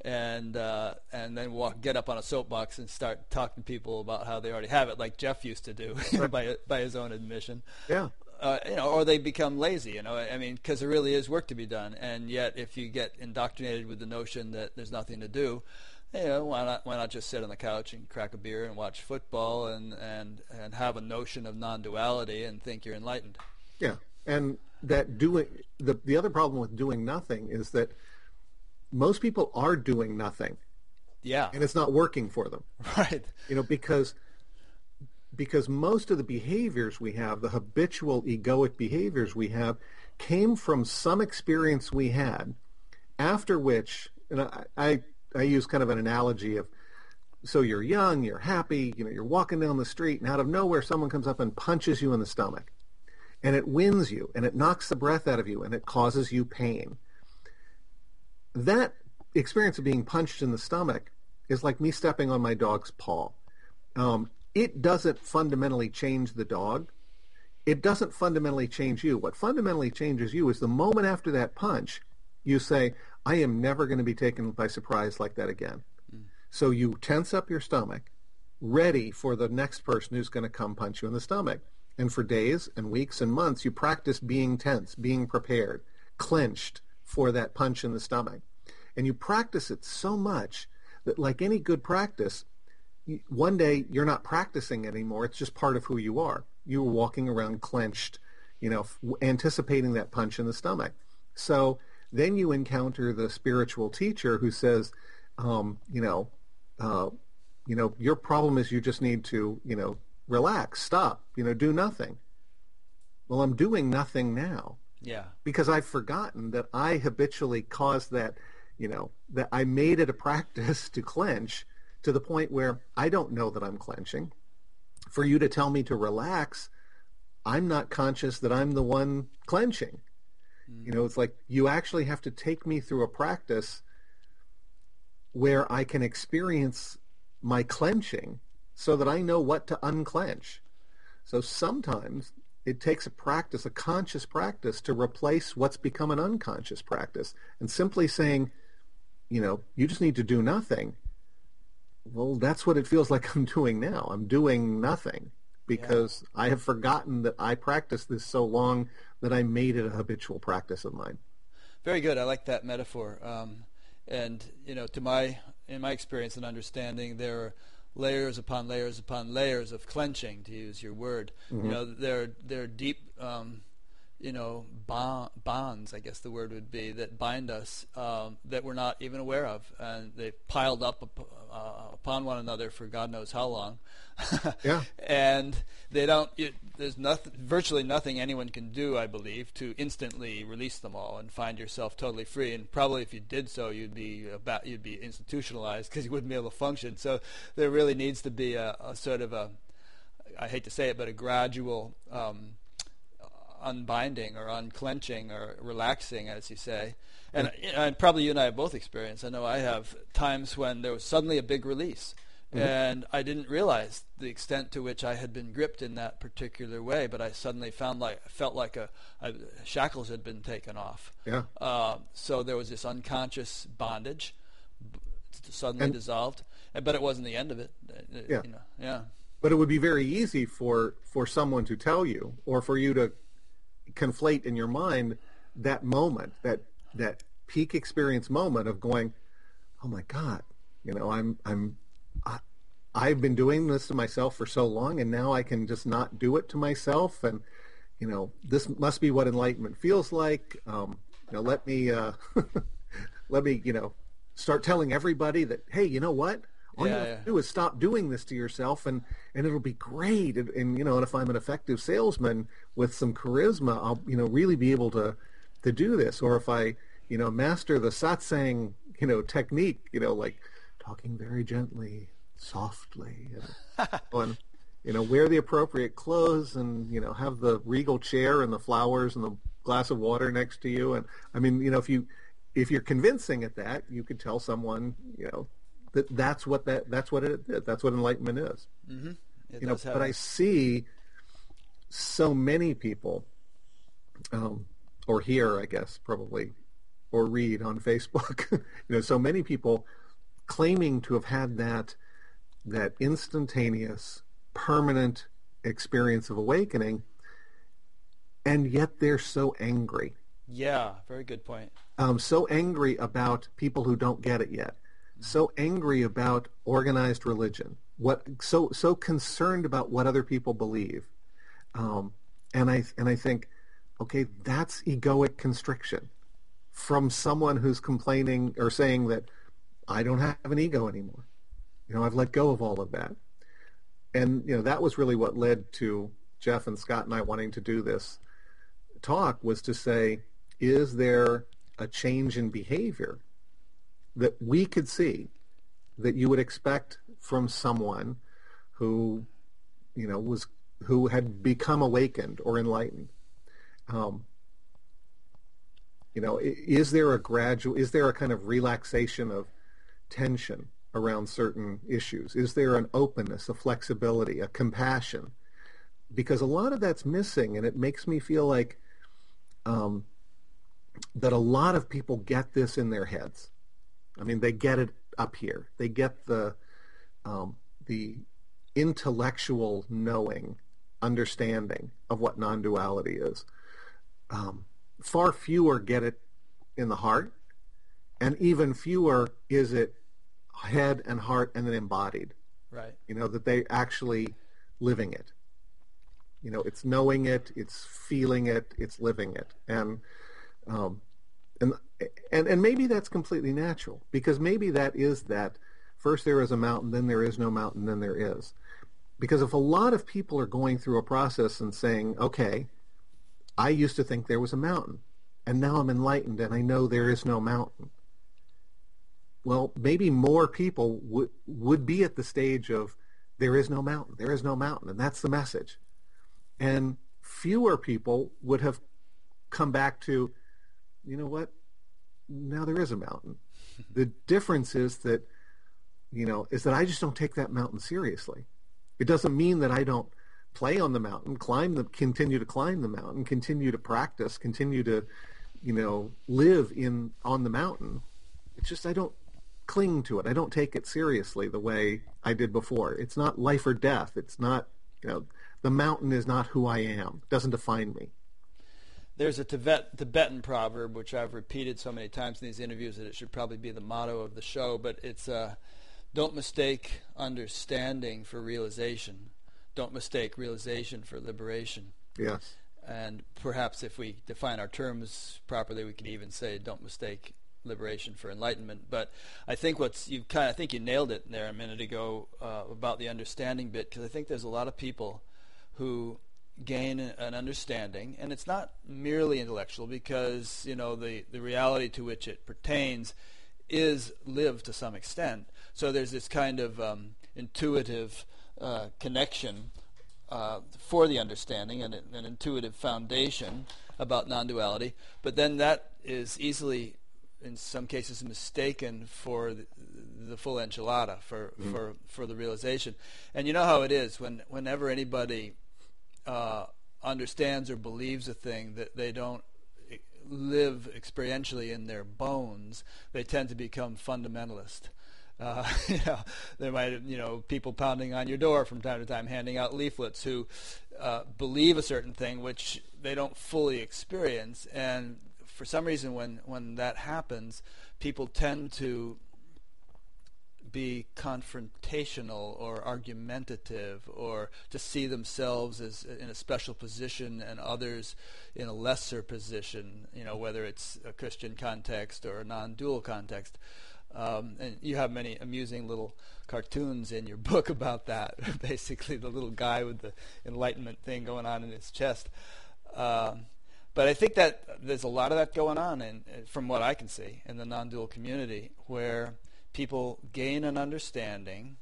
and then get up on a soapbox and start talking to people about how they already have it, like Jeff used to do, by his own admission. Yeah. You know, or they become lazy. You know, I mean, because there really is work to be done, and yet if you get indoctrinated with the notion that there's nothing to do, you know, why not just sit on the couch and crack a beer and watch football and have a notion of non-duality and think you're enlightened? Yeah. And that doing the other problem with doing nothing is that most people are doing nothing. Yeah. And it's not working for them. Right. You know, because most of the behaviors we have, the habitual egoic behaviors we have, came from some experience we had, after which, and I use kind of an analogy of, so you're young, you're happy, you know, you're walking down the street, and out of nowhere someone comes up and punches you in the stomach. And it wins you, and it knocks the breath out of you, and it causes you pain. That experience of being punched in the stomach is like me stepping on my dog's paw. It doesn't fundamentally change the dog. It doesn't fundamentally change you. What fundamentally changes you is the moment after that punch, you say, I am never going to be taken by surprise like that again. Mm. So you tense up your stomach, ready for the next person who's going to come punch you in the stomach. And for days and weeks and months, you practice being tense, being prepared, clenched for that punch in the stomach. And you practice it so much that, like any good practice, one day you're not practicing anymore. It's just part of who you are. You were walking around clenched, you know, anticipating that punch in the stomach. So then you encounter the spiritual teacher who says, you know, your problem is you just need to, you know, relax, stop, you know, do nothing. Well, I'm doing nothing now. Yeah. Because I've forgotten that I habitually caused that, you know, that I made it a practice to clench to the point where I don't know that I'm clenching. For you to tell me to relax, I'm not conscious that I'm the one clenching. Mm. You know, it's like you actually have to take me through a practice where I can experience my clenching so that I know what to unclench. So sometimes it takes a practice, a conscious practice, to replace what's become an unconscious practice. And simply saying, you know, you just need to do nothing. Well, that's what it feels like I'm doing now. I'm doing nothing because I have forgotten that I practiced this so long that I made it a habitual practice of mine. Very good. I like that metaphor. And, you know, in my experience and understanding, there are layers upon layers upon layers of clenching, to use your word. Mm-hmm. You know, there are deep, you know, bonds, I guess the word would be, that bind us that we're not even aware of, and they've piled up upon one another for God knows how long. Yeah. And they don't. there's nothing, virtually nothing anyone can do, I believe, to instantly release them all and find yourself totally free. And probably if you did so, you'd be institutionalized because you wouldn't be able to function. So there really needs to be a sort of a, I hate to say it, but a gradual unbinding or unclenching or relaxing, as you say. And probably you and I have both experienced. I know I have times when there was suddenly a big release. Mm-hmm. And I didn't realize the extent to which I had been gripped in that particular way, but I suddenly felt like shackles had been taken off. Yeah. So there was this unconscious bondage suddenly dissolved, but it wasn't the end of it. Yeah. You know, yeah. But it would be very easy for someone to tell you, or for you to conflate in your mind that moment, that peak experience moment of going, oh my God, you know, I've been doing this to myself for so long, and now I can just not do it to myself. And, you know, this must be what enlightenment feels like. You know, let me, you know, start telling everybody that, hey, you know what? All you have to do is stop doing this to yourself, and it'll be great. And, you know, and if I'm an effective salesman with some charisma, I'll, you know, really be able to do this. Or if I, you know, master the satsang, you know, technique, you know, like, talking very gently, softly, and you know, wear the appropriate clothes, and you know, have the regal chair and the flowers and the glass of water next to you. And I mean, you know, if you're convincing at that, you could tell someone, you know, that's what enlightenment is. Mm-hmm. You know, but I see so many people, or hear, I guess, probably, or read on Facebook, you know, so many people claiming to have had that instantaneous, permanent experience of awakening, and yet they're so angry. Yeah, very good point. So angry about people who don't get it yet. So angry about organized religion. So concerned about what other people believe. And I think, okay, that's egoic constriction from someone who's complaining or saying that I don't have an ego anymore. You know, I've let go of all of that. And, you know, that was really what led to Jeff and Scott and I wanting to do this talk, was to say, is there a change in behavior that we could see that you would expect from someone who, you know, who had become awakened or enlightened? You know, is there a kind of relaxation of tension around certain issues? Is there an openness, a flexibility, a compassion? Because a lot of that's missing, and it makes me feel like that a lot of people get this in their heads. I mean, they get it up here. They get the intellectual knowing, understanding of what non-duality is. Far fewer get it in the heart. And even fewer is it head and heart and then embodied. Right. You know, that they actually living it. You know, it's knowing it, it's feeling it, it's living it. And maybe that's completely natural, because maybe that is that first there is a mountain, then there is no mountain, then there is. Because if a lot of people are going through a process and saying, okay, I used to think there was a mountain, and now I'm enlightened and I know there is no mountain. Well, maybe more people would be at the stage of there is no mountain, and that's the message. And fewer people would have come back to, you know what, now there is a mountain. The difference is that, you know, is that I just don't take that mountain seriously. It doesn't mean that I don't play on the mountain, continue to climb the mountain, continue to practice, continue to, you know, live on the mountain. It's just I don't cling to it. I don't take it seriously the way I did before. It's not life or death. It's not, you know, the mountain is not who I am. It doesn't define me. There's a Tibetan proverb, which I've repeated so many times in these interviews that it should probably be the motto of the show, but it's, don't mistake understanding for realization. Don't mistake realization for liberation. Yes. And perhaps if we define our terms properly, we could even say don't mistake liberation for enlightenment. But I think I think you nailed it there a minute ago about the understanding bit, because I think there's a lot of people who gain an understanding, and it's not merely intellectual, because the reality to which it pertains is lived to some extent. So there's this kind of intuitive connection for the understanding, and an intuitive foundation about non-duality. But then that is easily, in some cases, mistaken for the full enchilada, for the realization. And you know how it is whenever anybody understands or believes a thing that they don't live experientially in their bones, they tend to become fundamentalist. There might have, people pounding on your door from time to time, handing out leaflets, who believe a certain thing which they don't fully experience. And for some reason, when that happens, people tend to be confrontational or argumentative, or to see themselves as in a special position and others in a lesser position, whether it's a Christian context or a non-dual context. And you have many amusing little cartoons in your book about that, basically the little guy with the enlightenment thing going on in his chest. But I think that there's a lot of that going on, and from what I can see, in the non-dual community, where people gain an understanding,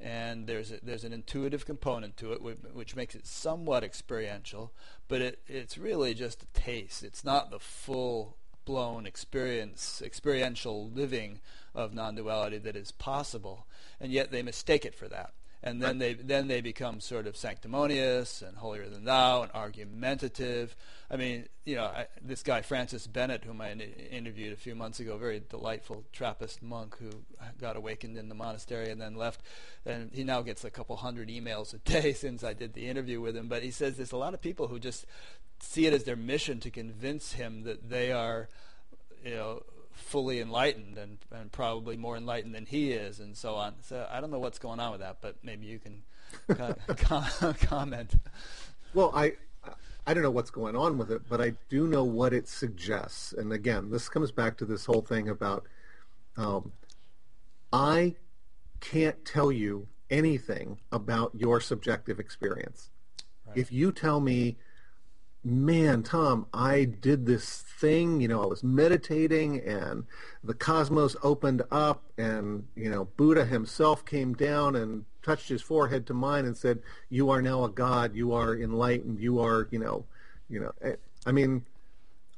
and there's an intuitive component to it, which makes it somewhat experiential, but it's really just a taste. It's not the full-blown experiential living of non-duality that is possible, and yet they mistake it for that. And then they become sort of sanctimonious and holier than thou and argumentative. I mean, this guy Francis Bennett, whom I interviewed a few months ago, very delightful Trappist monk who got awakened in the monastery and then left, and he now gets a couple hundred emails a day since I did the interview with him. But he says there's a lot of people who just see it as their mission to convince him that they are, fully enlightened and probably more enlightened than he is, and so on. So I don't know what's going on with that, but maybe you can comment. Well, I don't know what's going on with it, but I do know what it suggests. And again, this comes back to this whole thing about I can't tell you anything about your subjective experience. Right. If you tell me, man, Tom, I did this thing, I was meditating and the cosmos opened up and, Buddha himself came down and touched his forehead to mine and said, you are now a god, you are enlightened, you are, I mean,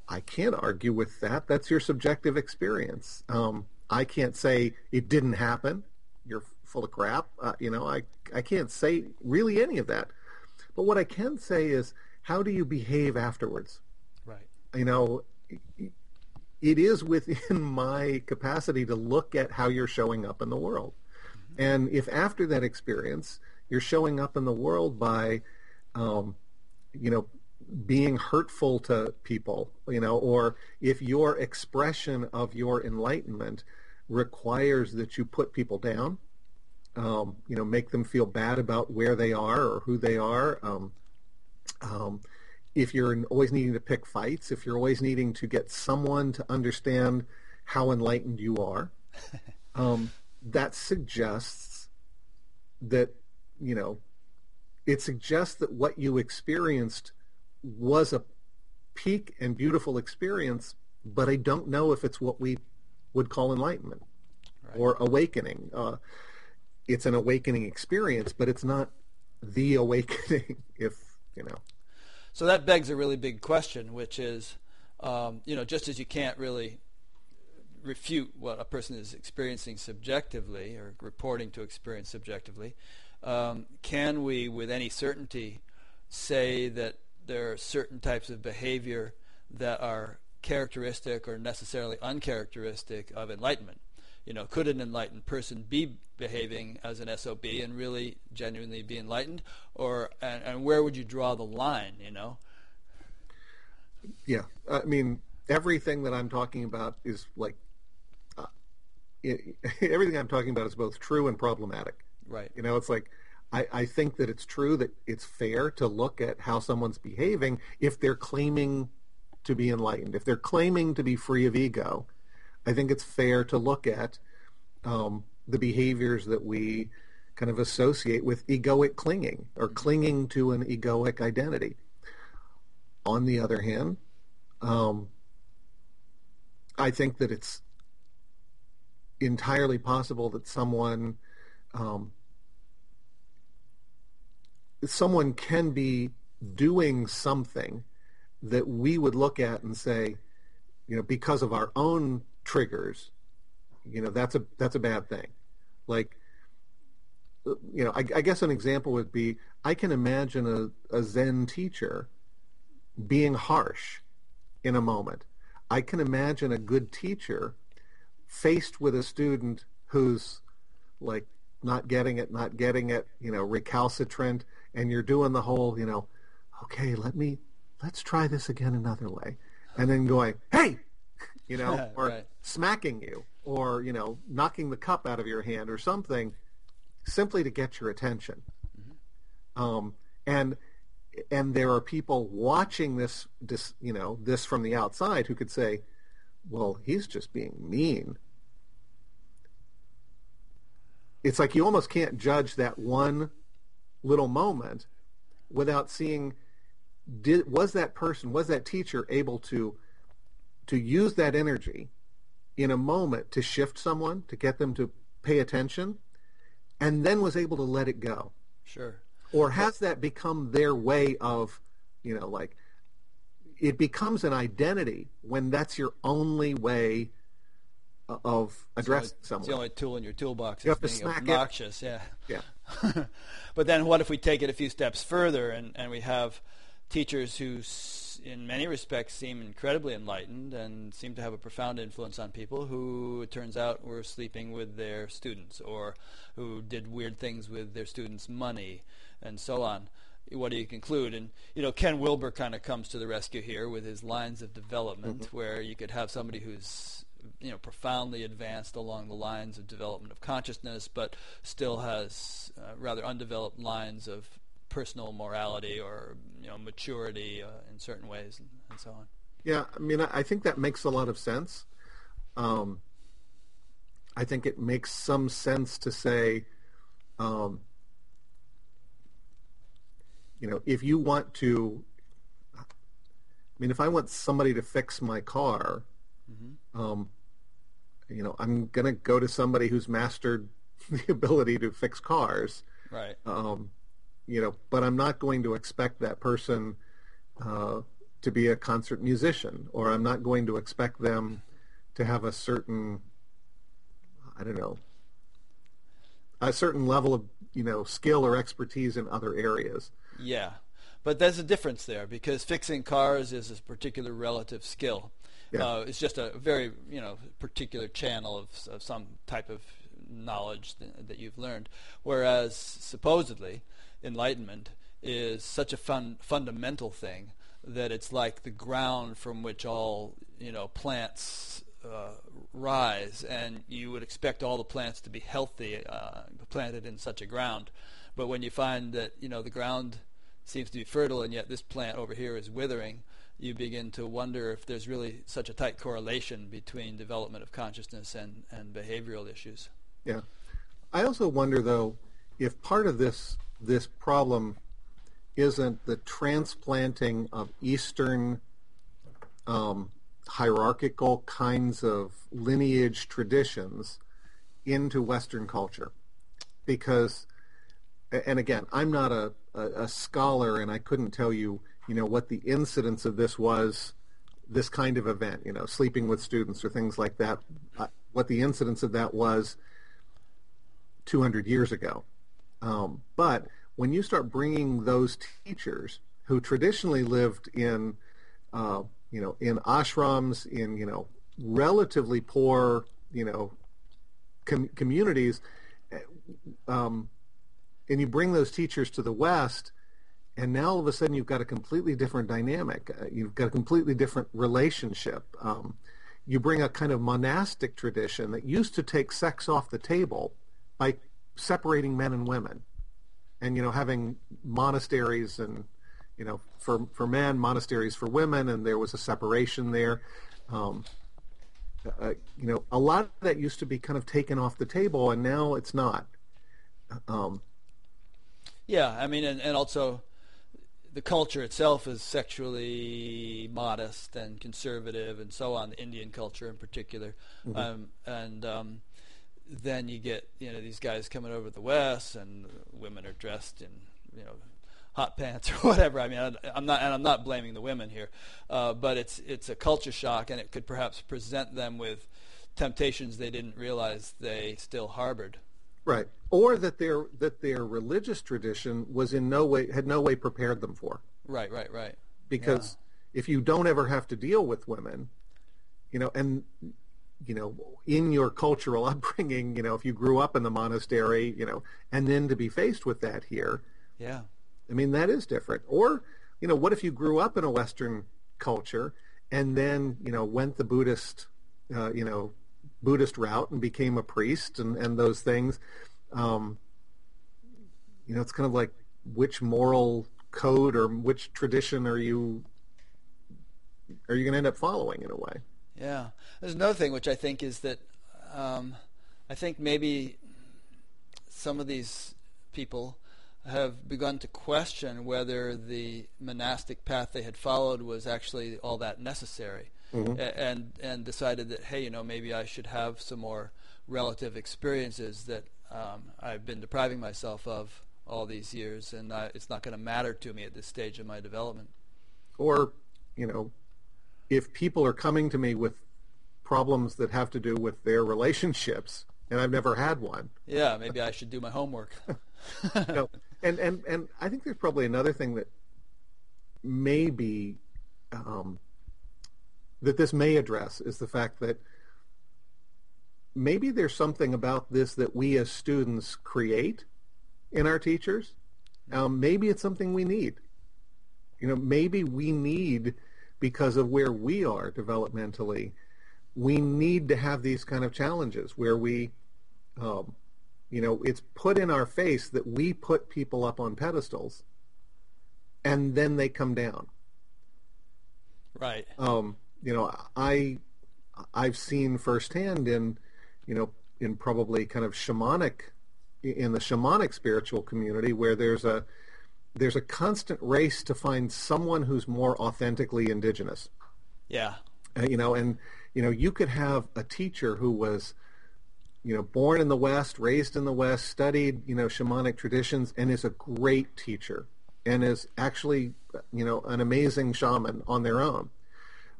I can't argue with that. That's your subjective experience. I can't say it didn't happen. You're full of crap. I can't say really any of that. But what I can say is, how do you behave afterwards? Right. It is within my capacity to look at how you're showing up in the world. Mm-hmm. And if after that experience, you're showing up in the world by, being hurtful to people, or if your expression of your enlightenment requires that you put people down, make them feel bad about where they are or who they are, if you're always needing to pick fights, if you're always needing to get someone to understand how enlightened you are, that suggests that, it suggests that what you experienced was a peak and beautiful experience, but I don't know if it's what we would call enlightenment or awakening. It's an awakening experience, but it's not the awakening, So that begs a really big question, which is, just as you can't really refute what a person is experiencing subjectively or reporting to experience subjectively, can we with any certainty say that there are certain types of behavior that are characteristic or necessarily uncharacteristic of enlightenment? Could an enlightened person be behaving as an SOB and really genuinely be enlightened? And where would you draw the line, Yeah. I mean, everything that I'm talking about is everything I'm talking about is both true and problematic. Right. It's like I think that it's true that it's fair to look at how someone's behaving if they're claiming to be enlightened, if they're claiming to be free of ego. I think it's fair to look at the behaviors that we kind of associate with egoic clinging or clinging to an egoic identity. On the other hand, I think that it's entirely possible that someone can be doing something that we would look at and say, you know, because of our own triggers, you know, that's a bad thing. Like, you know, I guess an example would be, I can imagine a Zen teacher being harsh in a moment. I can imagine a good teacher faced with a student who's like not getting it, you know, recalcitrant, and you're doing the whole, you know, okay, let's try this again another way, and then going, hey, you know, or right, smacking you, or, you know, knocking the cup out of your hand or something, simply to get your attention. Mm-hmm. And there are people watching this from the outside who could say, well, he's just being mean. It's like you almost can't judge that one little moment without seeing, was that teacher able to use that energy in a moment to shift someone, to get them to pay attention, and then was able to let it go? Sure. Or has that become their way of, you know, like, it becomes an identity when that's your only way of addressing someone. It's the only tool in your toolbox. You have to smack it. Obnoxious, yeah. Yeah. But then what if we take it a few steps further and we have teachers who, in many respects, seem incredibly enlightened and seem to have a profound influence on people who, it turns out, were sleeping with their students or who did weird things with their students' money and so on. What do you conclude? And, you know, Ken Wilber kind of comes to the rescue here with his lines of development, mm-hmm, where you could have somebody who's, you know, profoundly advanced along the lines of development of consciousness but still has rather undeveloped lines of personal morality or, you know, maturity in certain ways and so on. Yeah, I mean, I think that makes a lot of sense. I think it makes some sense to say, you know, if you want to, I mean, if I want somebody to fix my car, mm-hmm, you know, I'm going to go to somebody who's mastered the ability to fix cars. Right. You know, but I'm not going to expect that person to be a concert musician, or I'm not going to expect them to have a certain, I don't know, a certain level of, you know, skill or expertise in other areas. Yeah, but there's a difference there, because fixing cars is a particular relative skill. Yeah. It's just a very, you know, particular channel of some type of knowledge that you've learned, whereas supposedly enlightenment is such a fundamental thing that it's like the ground from which all, you know, plants rise, and you would expect all the plants to be healthy planted in such a ground. But when you find that, you know, the ground seems to be fertile and yet this plant over here is withering, you begin to wonder if there's really such a tight correlation between development of consciousness and behavioral issues. Yeah. I also wonder, though, if part of this problem isn't the transplanting of Eastern hierarchical kinds of lineage traditions into Western culture. Because, and again, I'm not a scholar, and I couldn't tell you, you know, what the incidence of this was, this kind of event, you know, sleeping with students or things like that, what the incidence of that was 200 years ago. But when you start bringing those teachers who traditionally lived in, you know, in ashrams, in, you know, relatively poor, you know, communities, and you bring those teachers to the West, and now all of a sudden you've got a completely different dynamic. You've got a completely different relationship. You bring a kind of monastic tradition that used to take sex off the table by separating men and women, and, you know, having monasteries and, you know, for men, monasteries for women, and there was a separation there. You know, a lot of that used to be kind of taken off the table, and now it's not. Yeah, I mean, and also the culture itself is sexually modest and conservative and so on, the Indian culture in particular. Mm-hmm. Then you get, these guys coming over the West, and women are dressed in, hot pants or whatever. I mean, I'm not blaming the women here, but it's a culture shock, and it could perhaps present them with temptations they didn't realize they still harbored. Right, or that their religious tradition had no way prepared them for. Right. Because if you don't ever have to deal with women, in your cultural upbringing, if you grew up in the monastery, and then to be faced with that here. Yeah. I mean, that is different. Or, what if you grew up in a Western culture and then, went the Buddhist route and became a priest and those things? It's kind of like, which moral code or which tradition are you going to end up following in a way? Yeah. There's another thing, which I think is that I think maybe some of these people have begun to question whether the monastic path they had followed was actually all that necessary, mm-hmm. and decided that, hey, maybe I should have some more relative experiences that I've been depriving myself of all these years, and it's not going to matter to me at this stage of my development. Or, if people are coming to me with problems that have to do with their relationships, and I've never had one. Yeah, maybe I should do my homework. No. And I think there's probably another thing that maybe that this may address is the fact that maybe there's something about this that we as students create in our teachers. Maybe it's something we need. Maybe we need, because of where we are developmentally, we need to have these kind of challenges where we... it's put in our face that we put people up on pedestals, and then they come down. Right. I've seen firsthand in probably kind of shamanic, in the shamanic spiritual community, where there's a constant race to find someone who's more authentically indigenous. Yeah. You could have a teacher who was, born in the West, raised in the West, studied, shamanic traditions, and is a great teacher, and is actually, an amazing shaman on their own.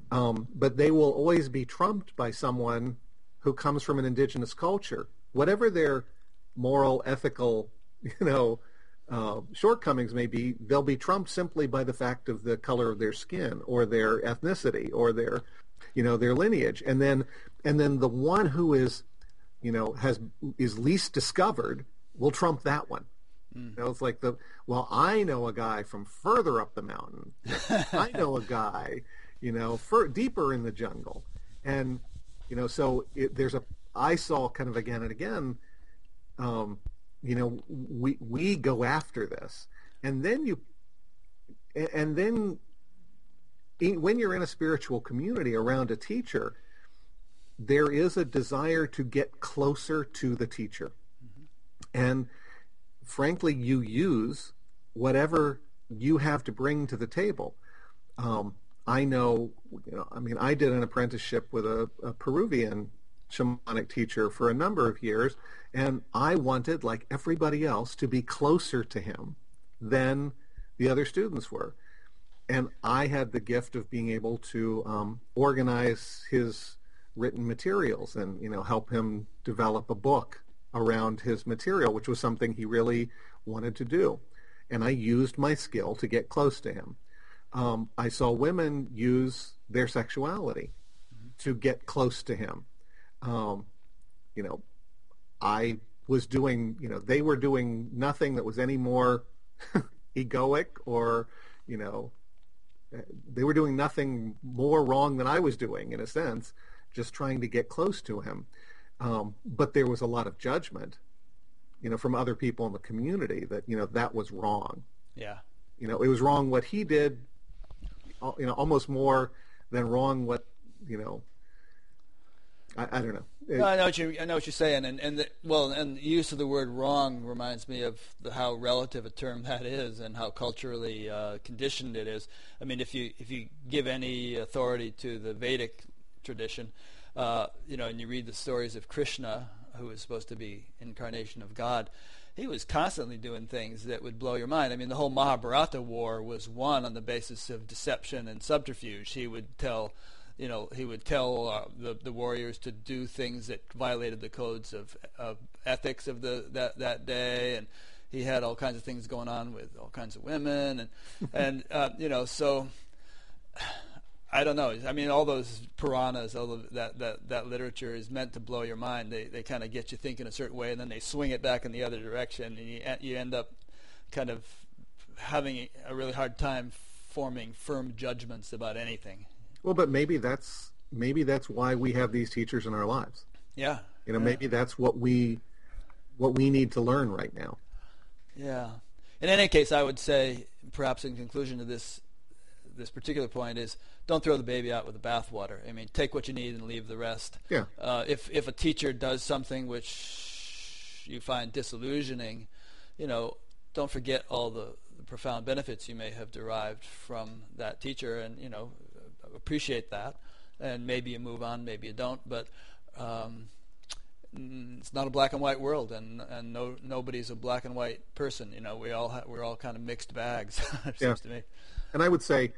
But they will always be trumped by someone who comes from an indigenous culture, whatever their moral, ethical, shortcomings may be. They'll be trumped simply by the fact of the color of their skin, or their ethnicity, or their, their lineage. And then the one who is is least discovered will trump that one. Mm. It's like I know a guy from further up the mountain. I know a guy, deeper in the jungle. And, I saw kind of again and again, we go after this. And then when you're in a spiritual community around a teacher, there is a desire to get closer to the teacher. Mm-hmm. And frankly, you use whatever you have to bring to the table. I did an apprenticeship with a Peruvian shamanic teacher for a number of years, and I wanted, like everybody else, to be closer to him than the other students were. And I had the gift of being able to organize his written materials and help him develop a book around his material, which was something he really wanted to do, and I used my skill to get close to him. I saw women use their sexuality to get close to him. I was doing they were doing nothing that was any more egoic, or they were doing nothing more wrong than I was doing, in a sense, just trying to get close to him. But there was a lot of judgment, from other people in the community that, that was wrong. Yeah. It was wrong what he did, almost more than wrong what, I don't know. I know what you're saying, and the use of the word wrong reminds me of how relative a term that is, and how culturally conditioned it is. I mean, if you give any authority to the Vedic tradition, and you read the stories of Krishna, who is supposed to be incarnation of God, he was constantly doing things that would blow your mind. I mean, the whole Mahabharata war was won on the basis of deception and subterfuge. He would tell the warriors to do things that violated the codes of ethics of that day, and he had all kinds of things going on with all kinds of women, and so I don't know. I mean, all those Puranas, all of that literature is meant to blow your mind. They kind of get you thinking a certain way, and then they swing it back in the other direction, and you end up kind of having a really hard time forming firm judgments about anything. Well, but maybe that's why we have these teachers in our lives. Yeah. Maybe that's what we need to learn right now. Yeah. In any case, I would say, perhaps in conclusion to this particular point, is don't throw the baby out with the bathwater. I mean, take what you need and leave the rest. Yeah. If a teacher does something which you find disillusioning, don't forget all the profound benefits you may have derived from that teacher, and appreciate that, and maybe you move on, maybe you don't, but it's not a black and white world, and nobody's a black and white person. We're all kind of mixed bags. Seems to me. And I would say,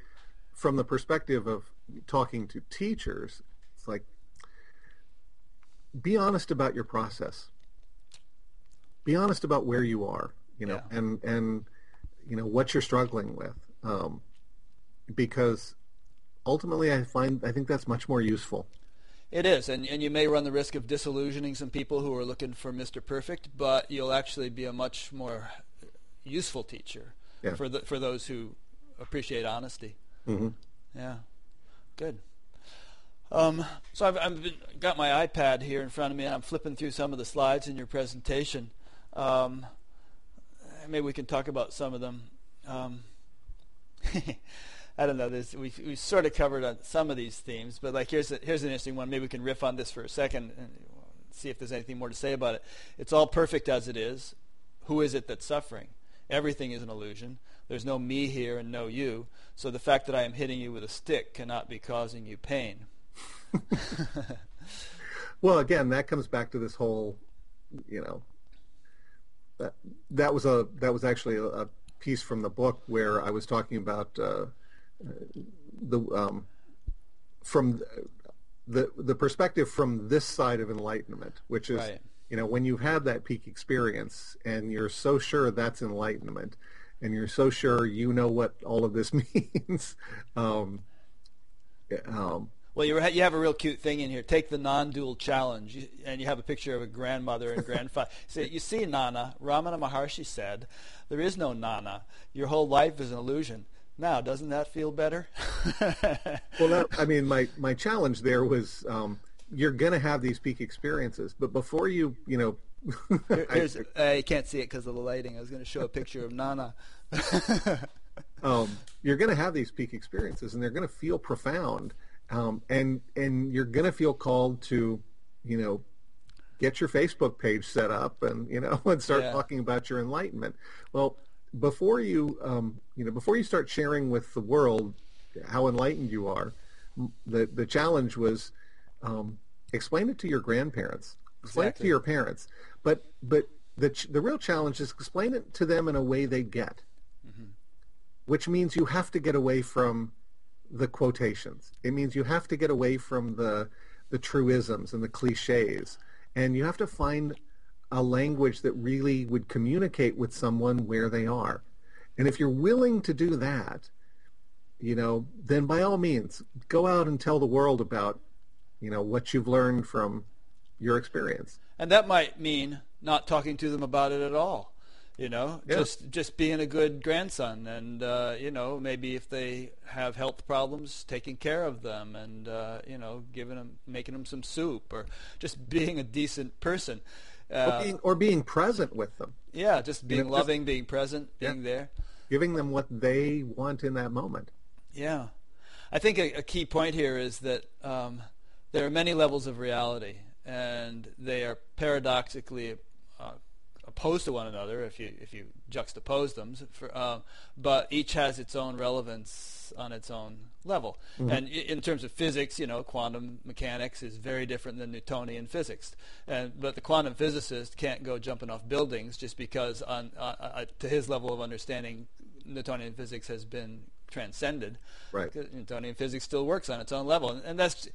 from the perspective of talking to teachers, it's like, be honest about your process. Be honest about where you are, and what you're struggling with, because ultimately, I think that's much more useful. It is, and you may run the risk of disillusioning some people who are looking for Mr. Perfect, but you'll actually be a much more useful teacher for those who appreciate honesty. Mm-hmm. Yeah, good. So I've got my iPad here in front of me, and I'm flipping through some of the slides in your presentation. Maybe we can talk about some of them. I don't know. We sort of covered on some of these themes, but like here's an interesting one. Maybe we can riff on this for a second and see if there's anything more to say about it. It's all perfect as it is. Who is it that's suffering? Everything is an illusion. There's no me here and no you. So the fact that I am hitting you with a stick cannot be causing you pain. Well, again, that comes back to this whole, that was actually a piece from the book where I was talking about. From the perspective from this side of enlightenment, which is right. When you've had that peak experience and you're so sure that's enlightenment, and you're so sure what all of this means. Well, you have a real cute thing in here. Take the non-dual challenge, and you have a picture of a grandmother and grandfather. So you see, Nana, Ramana Maharshi said, "There is no Nana. Your whole life is an illusion." Now, doesn't that feel better? Well, my challenge there was you're going to have these peak experiences, but before you. I can't see it because of the lighting. I was going to show a picture of Nana. You're going to have these peak experiences, and they're going to feel profound, and you're going to feel called to, get your Facebook page set up and start talking about your enlightenment. Well, before you start sharing with the world how enlightened you are, the challenge was explain it to your grandparents, explain it to your parents, but the real challenge is explain it to them in a way they get, mm-hmm. which means you have to get away from the quotations. It means you have to get away from the truisms and the cliches, and you have to find a language that really would communicate with someone where they are. And if you're willing to do that, then by all means, go out and tell the world about, what you've learned from your experience. And that might mean not talking to them about it at all, just being a good grandson and, maybe if they have health problems, taking care of them and, making them some soup or just being a decent person. Or being present with them. Yeah, just being loving, being present, being there. Giving them what they want in that moment. Yeah. I think a key point here is that there are many levels of reality, and they are paradoxically opposed to one another if you juxtapose them, but each has its own relevance on its own level. Mm-hmm. And in terms of physics, you know, quantum mechanics is very different than Newtonian physics. But the quantum physicist can't go jumping off buildings just because to his level of understanding, Newtonian physics has been transcended. Right. Newtonian physics still works on its own level, and that's.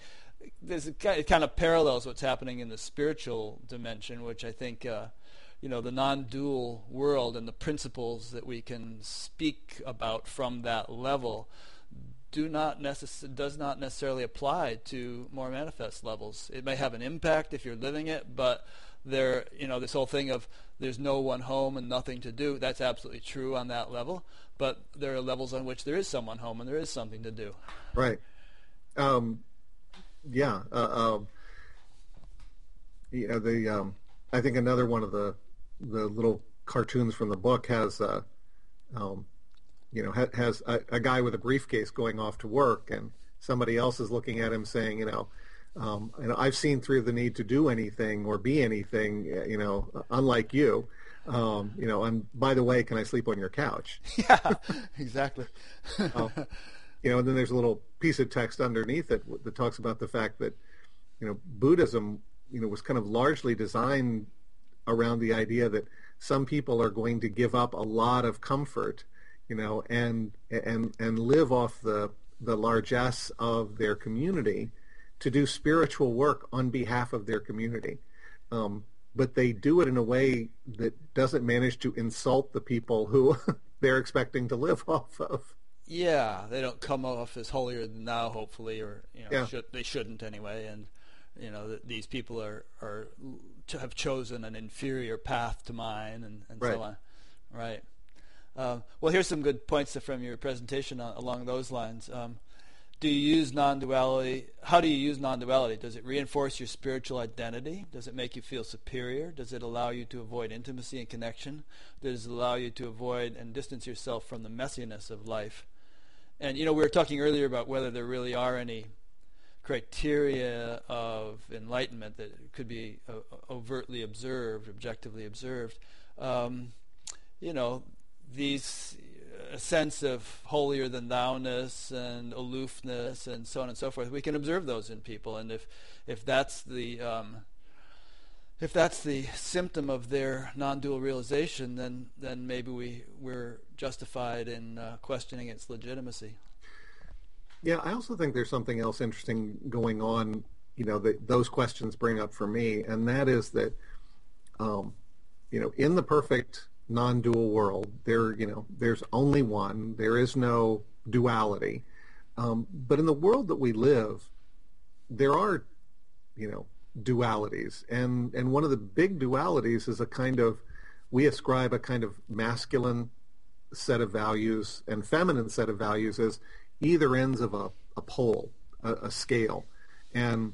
It kind of parallels what's happening in the spiritual dimension, which I think, you know, the non-dual world and the principles that we can speak about from that level does not necessarily apply to more manifest levels. It may have an impact if you're living it, but there, you know, this whole thing of there's no one home and nothing to do, that's absolutely true on that level, but there are levels on which there is someone home and there is something to do. Right. Yeah, yeah. I think another one of the little cartoons from the book has, you know, has a guy with a briefcase going off to work, and somebody else is looking at him saying, you know, and I've seen through the need to do anything or be anything, you know, unlike you, you know. And by the way, can I sleep on your couch? Yeah, exactly. You know, and then there's a little piece of text underneath it that talks about the fact that, you know, Buddhism, you know, was kind of largely designed around the idea that some people are going to give up a lot of comfort, you know, and live off the largesse of their community to do spiritual work on behalf of their community. But they do it in a way that doesn't manage to insult the people who they're expecting to live off of. Yeah, they don't come off as holier than thou, hopefully, or you know, yeah. They shouldn't anyway. And you know, these people have chosen an inferior path to mine, and right. So on. Right. Well, here's some good points from your presentation along those lines. Do you use non-duality? How do you use non-duality? Does it reinforce your spiritual identity? Does it make you feel superior? Does it allow you to avoid intimacy and connection? Does it allow you to avoid and distance yourself from the messiness of life? And, you know, we were talking earlier about whether there really are any criteria of enlightenment that could be overtly observed, objectively observed. You know, a sense of holier-than-thou-ness and aloofness and so on and so forth, we can observe those in people. And if that's the symptom of their non-dual realization, then maybe we're justified in questioning its legitimacy. Yeah, I also think there's something else interesting going on, you know, that those questions bring up for me, and that is that, you know, in the perfect non-dual world, there, you know, there's only one, there is no duality. But in the world that we live, there are, you know, dualities, and one of the big dualities is we ascribe a kind of masculine set of values and feminine set of values as either ends of a pole, a scale. And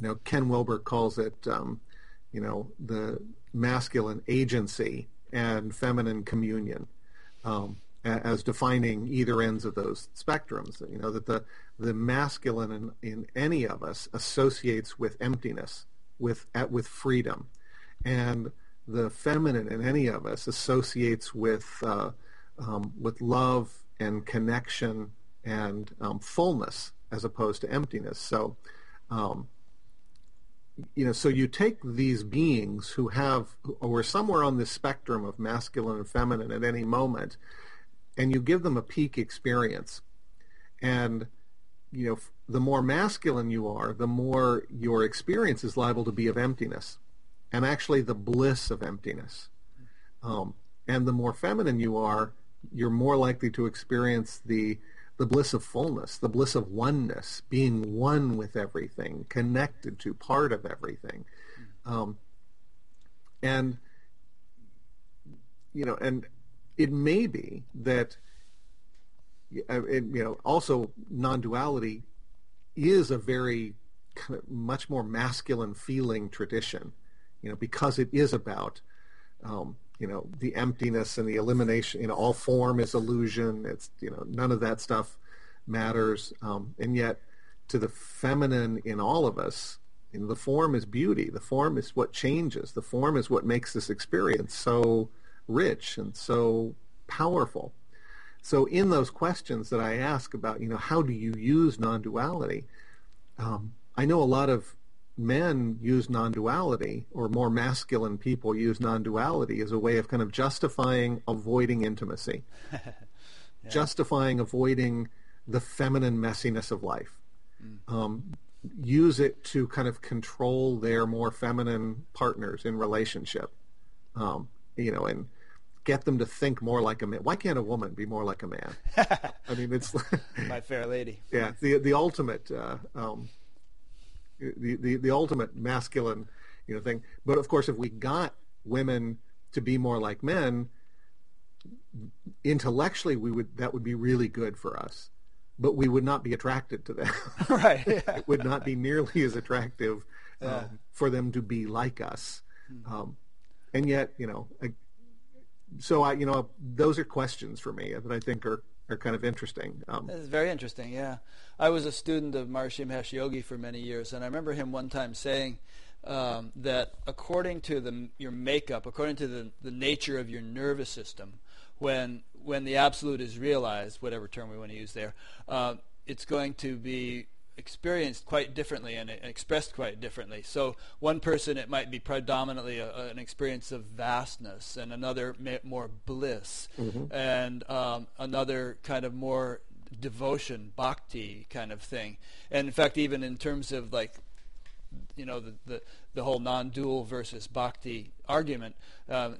you know, Ken Wilber calls it you know, the masculine agency and feminine communion, as defining either ends of those spectrums. You know, that the masculine in any of us associates with emptiness, with freedom, and the feminine in any of us associates with love and connection and fullness, as opposed to emptiness. So, you know, so you take these beings who are somewhere on this spectrum of masculine and feminine at any moment, and you give them a peak experience. And, you know, the more masculine you are, the more your experience is liable to be of emptiness, and actually the bliss of emptiness. And the more feminine you are, you're more likely to experience the bliss of fullness, the bliss of oneness, being one with everything, connected to, part of everything. And, you know, and it may be that, you know, also non-duality is a very kind of much more masculine feeling tradition, you know, because it is about, you know, the emptiness and the elimination, you know, all form is illusion, it's, you know, none of that stuff matters. And yet to the feminine in all of us. And the form is beauty. The form is what changes. The form is what makes this experience so rich and so powerful. So in those questions that I ask about, you know, how do you use non-duality? I know a lot of men use non-duality, or more masculine people use non-duality as a way of kind of justifying avoiding intimacy, yeah. Justifying avoiding the feminine messiness of life. Use it to kind of control their more feminine partners in relationship, you know, and get them to think more like a man. Why can't a woman be more like a man? I mean, it's My Fair Lady. Yeah, the ultimate the ultimate masculine, you know, thing. But of course, if we got women to be more like men, intellectually, that would be really good for us. But we would not be attracted to them. Right. Yeah. It would not be nearly as attractive for them to be like us. And yet, you know, those are questions for me that I think are kind of interesting. It's very interesting, yeah. I was a student of Maharishi Mahesh Yogi for many years, and I remember him one time saying that according to your makeup, according to the nature of your nervous system, when the absolute is realized, whatever term we want to use there, it's going to be experienced quite differently and expressed quite differently. So one person, it might be predominantly an experience of vastness, and another more bliss, and another kind of more devotion, bhakti kind of thing. And in fact, even in terms of like, you know, the whole non-dual versus bhakti argument,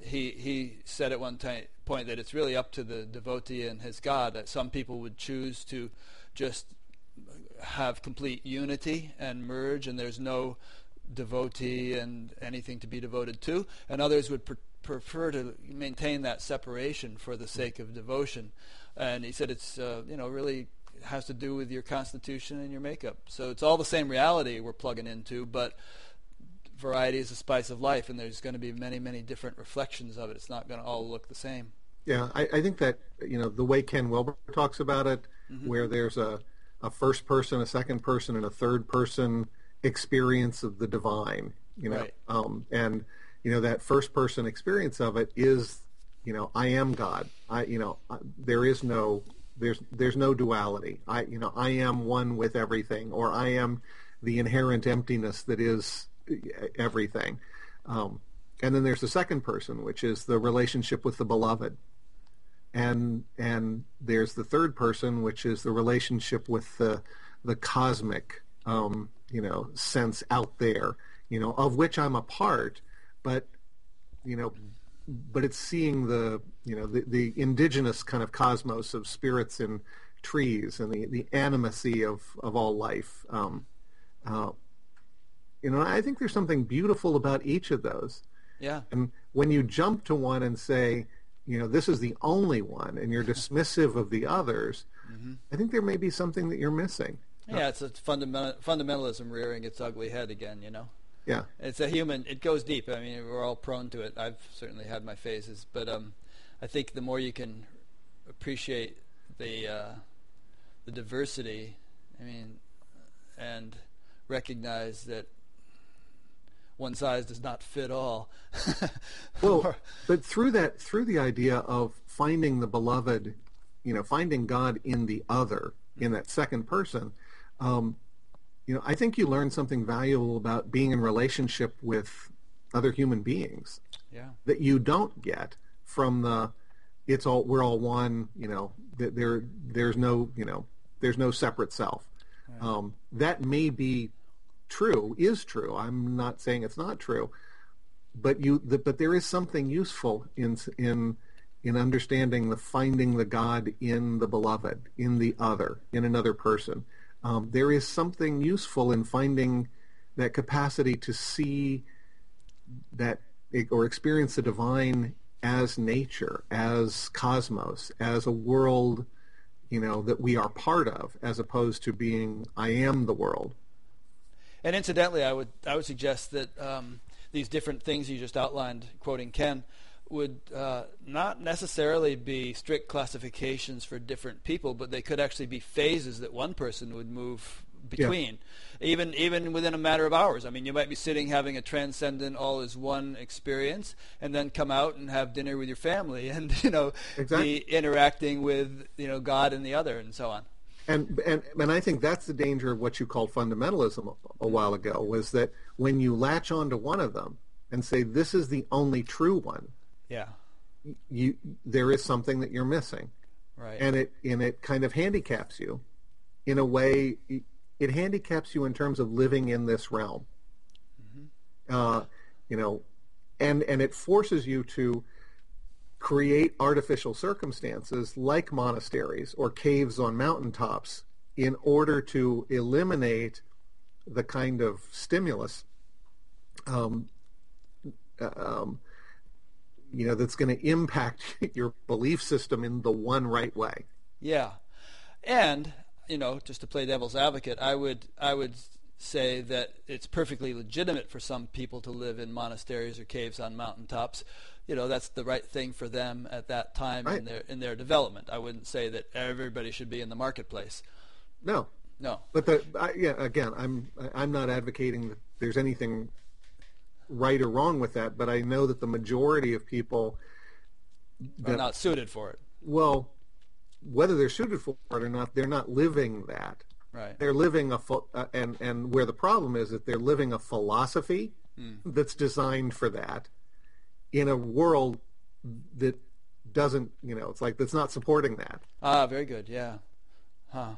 he said at one point that it's really up to the devotee and his God, that some people would choose to just have complete unity and merge, and there's no devotee and anything to be devoted to, and others would prefer to maintain that separation for the sake of devotion. And he said it's really has to do with your constitution and your makeup. So it's all the same reality we're plugging into, but variety is the spice of life, and there's going to be many, many different reflections of it. It's not going to all look the same. Yeah, I think that, you know, the way Ken Wilber talks about it, where there's a first person, a second person, and a third person experience of the divine, you know, right. And, you know, that first person experience of it is, you know, I am God. There's no duality. I am one with everything, or I am the inherent emptiness that is everything. And then there's the second person, which is the relationship with the beloved. And there's the third person, which is the relationship with the cosmic, sense out there, you know, of which I'm a part, but it's seeing the indigenous kind of cosmos of spirits and trees and the animacy of all life. I think there's something beautiful about each of those. Yeah. And when you jump to one and say, you know, this is the only one, and you're dismissive of the others, I think there may be something that you're missing. Yeah, it's fundamentalism rearing its ugly head again, you know. Yeah, it's it goes deep. I mean, we're all prone to it. I've certainly had my phases, but I think the more you can appreciate the diversity, I mean, and recognize that one size does not fit all. Well, but through the idea of finding the beloved, you know, finding God in the other, in that second person. You know, I think you learn something valuable about being in relationship with other human beings that you don't get from we're all one, you know, there's no separate self. Right. That may be true, is true. I'm not saying it's not true, but there is something useful in understanding finding the God in the beloved, in the other, in another person. There is something useful in finding that capacity to see that or experience the divine as nature, as cosmos, as a world, you know, that we are part of, as opposed to being, I am the world. And incidentally, I would suggest that these different things you just outlined, quoting Ken, would not necessarily be strict classifications for different people, but they could actually be phases that one person would move between, even within a matter of hours. I mean, you might be sitting having a transcendent all-is-one experience, and then come out and have dinner with your family, and be interacting with God and the other, and so on. And I think that's the danger of what you called fundamentalism a while ago, was that when you latch onto one of them and say this is the only true one, there is something that you're missing, right? And it kind of handicaps you, in a way. It handicaps you in terms of living in this realm, and it forces you to create artificial circumstances like monasteries or caves on mountaintops in order to eliminate the kind of stimulus that's going to impact your belief system in the one right way. Yeah. And just to play devil's advocate, I would say that it's perfectly legitimate for some people to live in monasteries or caves on mountaintops. That's the right thing for them at that time, right, in their development. I wouldn't say that everybody should be in the marketplace. No. But I'm not advocating that there's anything right or wrong with that, but I know that the majority of people are not suited for it. Well, whether they're suited for it or not, they're not living that. Right. They're living and where the problem is that they're living a philosophy that's designed for that, in a world that doesn't, that's not supporting that. Ah, very good, yeah. Huh.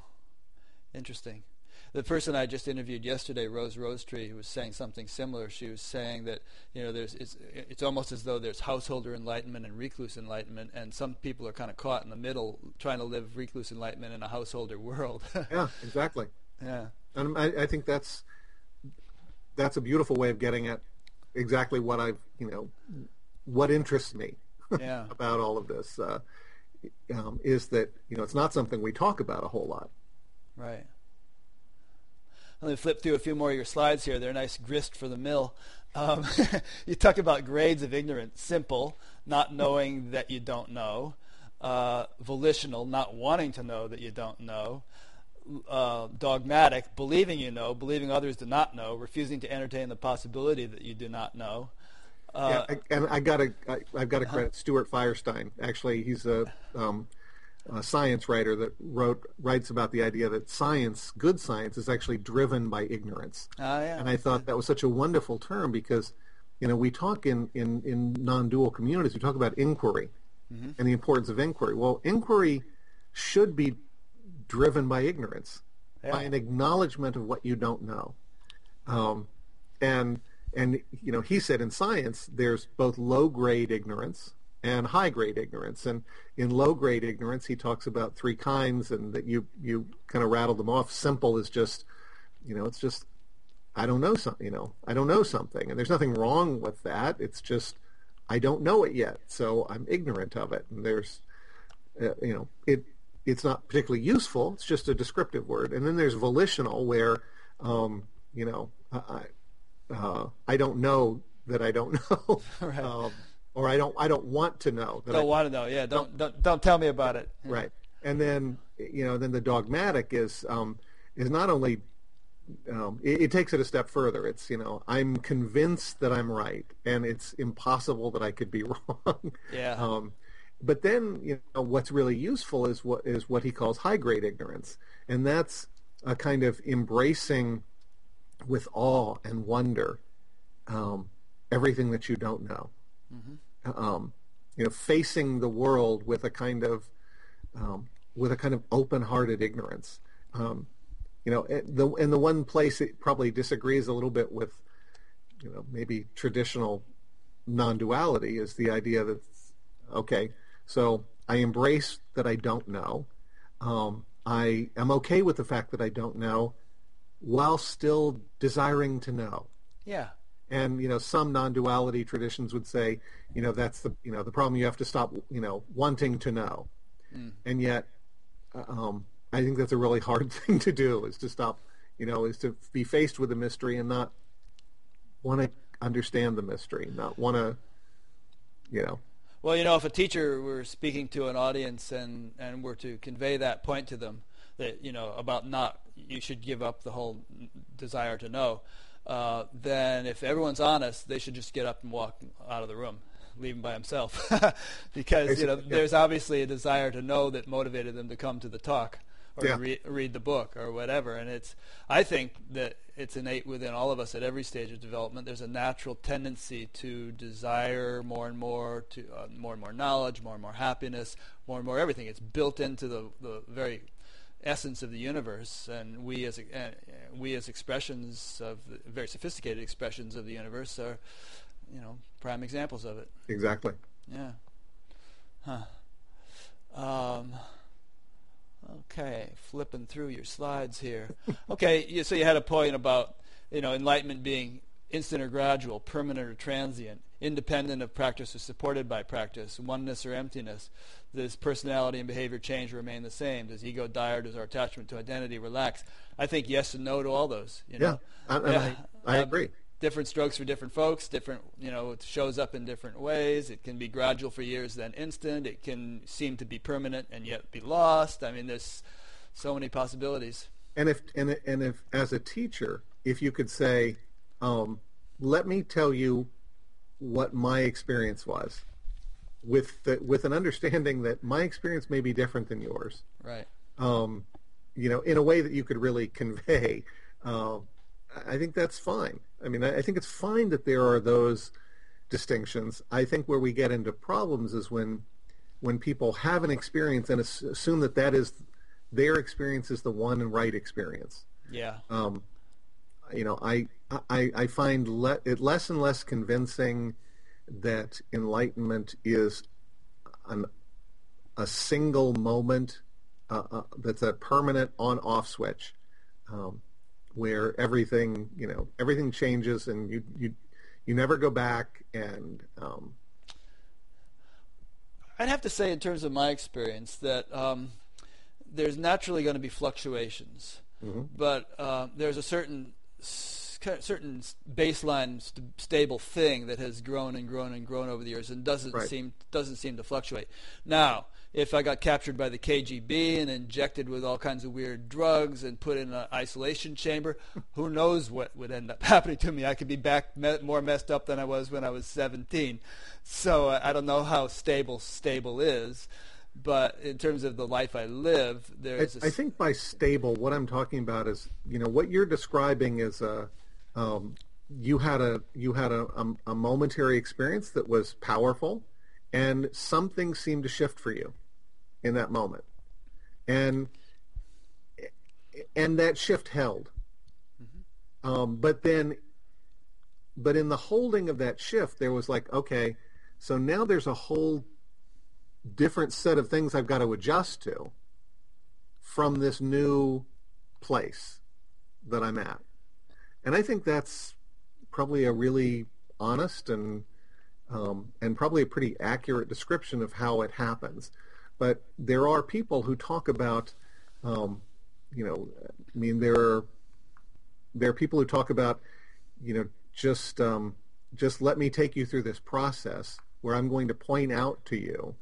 Interesting. The person I just interviewed yesterday, Rose Rosetree, who was saying something similar. She was saying that, it's almost as though there's householder enlightenment and recluse enlightenment, and some people are kind of caught in the middle trying to live recluse enlightenment in a householder world. Yeah, exactly. Yeah. And I think that's a beautiful way of getting at exactly what what interests me about all of this, is that, it's not something we talk about a whole lot. Right. Let me flip through a few more of your slides here. They're nice grist for the mill. You talk about grades of ignorance: simple, not knowing that you don't know; volitional, not wanting to know that you don't know; dogmatic, believing you know, believing others do not know, refusing to entertain the possibility that you do not know. I've got to credit Stuart Firestein. Actually, he's a science writer that writes about the idea that science, good science, is actually driven by ignorance. And I thought that was such a wonderful term, because we talk in non-dual communities, we talk about inquiry and the importance of inquiry. Well, inquiry should be driven by ignorance, by an acknowledgement of what you don't know. And he said in science there's both low-grade ignorance and high-grade ignorance. And in low-grade ignorance, he talks about three kinds, and that you kind of rattle them off. Simple is just, it's just, I don't know something, I don't know something. And there's nothing wrong with that. It's just, I don't know it yet, so I'm ignorant of it. And there's, it's not particularly useful. It's just a descriptive word. And then there's volitional, where, I don't know that I don't know. Right. Or I don't want to know. Don't want to know. Yeah. Don't tell me about it. Right. And then then the dogmatic is not only it takes it a step further. It's I'm convinced that I'm right, and it's impossible that I could be wrong. Yeah. But then what's really useful is what he calls high grade ignorance, and that's a kind of embracing with awe and wonder everything that you don't know. Facing the world with a kind of open-hearted ignorance. And the one place it probably disagrees a little bit with, maybe traditional non-duality, is the idea that, okay, so I embrace that I don't know. I am okay with the fact that I don't know, while still desiring to know. Yeah. And some non-duality traditions would say, that's the problem. You have to stop, wanting to know. And yet, I think that's a really hard thing to do, is to stop, is to be faced with a mystery and not want to understand the mystery, not want to, Well, if a teacher were speaking to an audience and were to convey that point to them, that, you know, about not, you should give up the whole desire to know, then if everyone's honest, they should just get up and walk out of the room, leave him by himself, because, you know, there's obviously a desire to know that motivated them to come to the talk or to read the book or whatever. And it's, I think that it's innate within all of us at every stage of development. There's a natural tendency to desire more and more, to more and more knowledge, more and more happiness, more and more everything. It's built into the very essence of the universe, and we as expressions of the, very sophisticated expressions of the universe are, you know, prime examples of it. Exactly. Yeah. Huh. Okay, flipping through your slides here. Okay, so you had a point about, you know, enlightenment being instant or gradual, permanent or transient, independent of practice or supported by practice, oneness or emptiness. Does personality and behavior change or remain the same? Does ego die, or does our attachment to identity relax? I think yes and no to all those. You know? Yeah, I agree. Different strokes for different folks, different, you know, it shows up in different ways. It can be gradual for years, then instant. It can seem to be permanent and yet be lost. I mean, there's so many possibilities. And if as a teacher, if you could say, let me tell you what my experience was, with an understanding that my experience may be different than yours. Right. You know, in a way that you could really convey, I think that's fine. I mean, I think it's fine that there are those distinctions. I think where we get into problems is when people have an experience and assume that is their experience is the one and right experience. Yeah. You know, I find it less and less convincing that enlightenment is a single moment that's a permanent on-off switch. Where everything, you know, everything changes, and you never go back. And I'd have to say, in terms of my experience, that there's naturally going to be fluctuations, but there's a certain baseline stable thing that has grown and grown and grown over the years, and doesn't seem to fluctuate. Now, if I got captured by the KGB and injected with all kinds of weird drugs and put in an isolation chamber, who knows what would end up happening to me? I could be back more messed up than I was when I was 17. So I don't know how stable is. But in terms of the life I live, there's... I think by stable, what I'm talking about is, you know, what you're describing is you had a momentary experience that was powerful, and something seemed to shift for you in that moment, and that shift held, but in the holding of that shift, there was like, okay, so now there's a whole different set of things I've got to adjust to from this new place that I'm at. And I think that's probably a really honest and probably a pretty accurate description of how it happens. But there are people who talk about, you know, I mean, there are people who talk about, you know, just let me take you through this process where I'm going to point out to you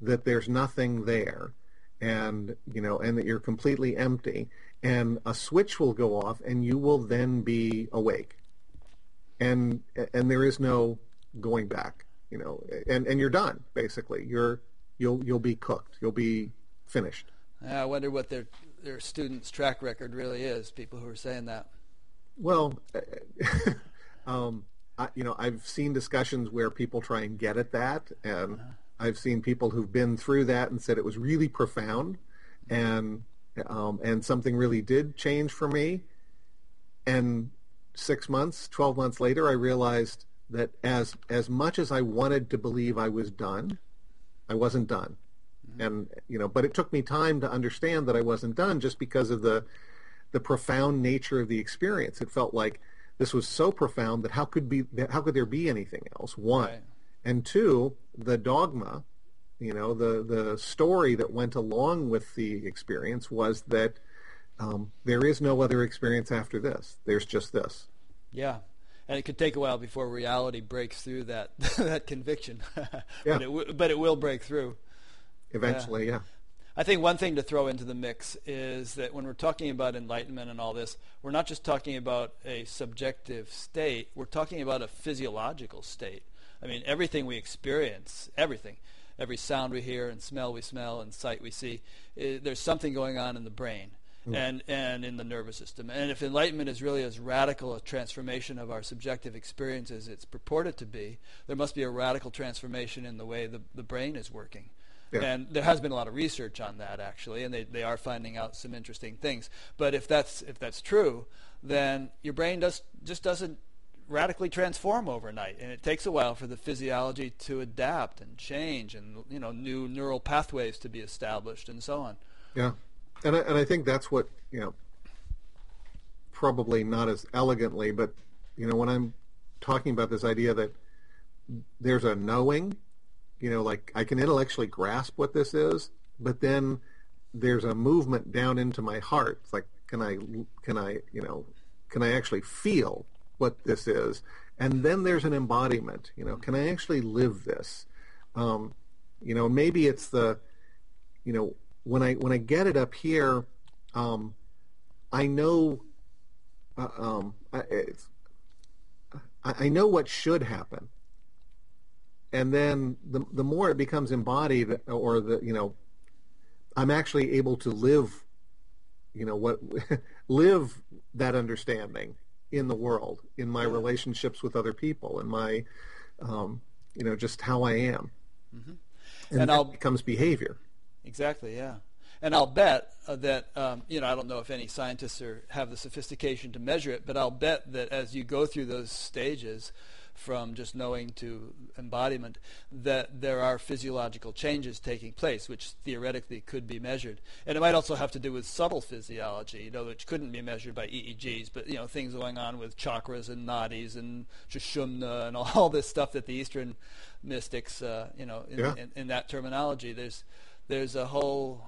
that there's nothing there, and, you know, and that you're completely empty, and a switch will go off, and you will then be awake, and there is no going back, you know, and you're done, basically. You'll be cooked. You'll be finished. Yeah, I wonder what their students' track record really is. People who are saying that. Well, you know, I've seen discussions where people try and get at that, and. I've seen people who've been through that and said it was really profound, and something really did change for me. And 6 months, 12 months later, I realized that as much as I wanted to believe I was done, I wasn't done. And, you know, but it took me time to understand that I wasn't done just because of the profound nature of the experience. It felt like this was so profound that how could there be anything else? One. Right. And two, the dogma, you know, the story that went along with the experience was that there is no other experience after this. There's just this. Yeah, and it could take a while before reality breaks through that that conviction. But it will break through. Eventually, yeah. I think one thing to throw into the mix is that when we're talking about enlightenment and all this, we're not just talking about a subjective state, we're talking about a physiological state. I mean, everything we experience, everything, every sound we hear and smell we smell and sight we see, there's something going on in the brain and in the nervous system. And if enlightenment is really as radical a transformation of our subjective experience as it's purported to be, there must be a radical transformation in the way the brain is working. Yeah. And there has been a lot of research on that, actually, and they are finding out some interesting things. But if that's true, then your brain just doesn't radically transform overnight, and it takes a while for the physiology to adapt and change, and new neural pathways to be established, and so on. Yeah, and I think that's what probably not as elegantly, but when I'm talking about this idea that there's a knowing, like I can intellectually grasp what this is, but then there's a movement down into my heart. It's like can I actually feel what this is? And then there's an embodiment, can I actually live this? Maybe it's the, when I get it up here, I know what should happen. And then the more it becomes embodied, or I'm actually able to live, live that understanding in the world, in my relationships with other people, in my, just how I am. Mm-hmm. And that becomes behavior. Exactly, yeah. And I'll bet that, I don't know if any scientists have the sophistication to measure it, but I'll bet that as you go through those stages, from just knowing to embodiment, that there are physiological changes taking place, which theoretically could be measured. And it might also have to do with subtle physiology, which couldn't be measured by EEGs, but, things going on with chakras and nadis and shushumna and all this stuff that the Eastern mystics, in that terminology, there's a whole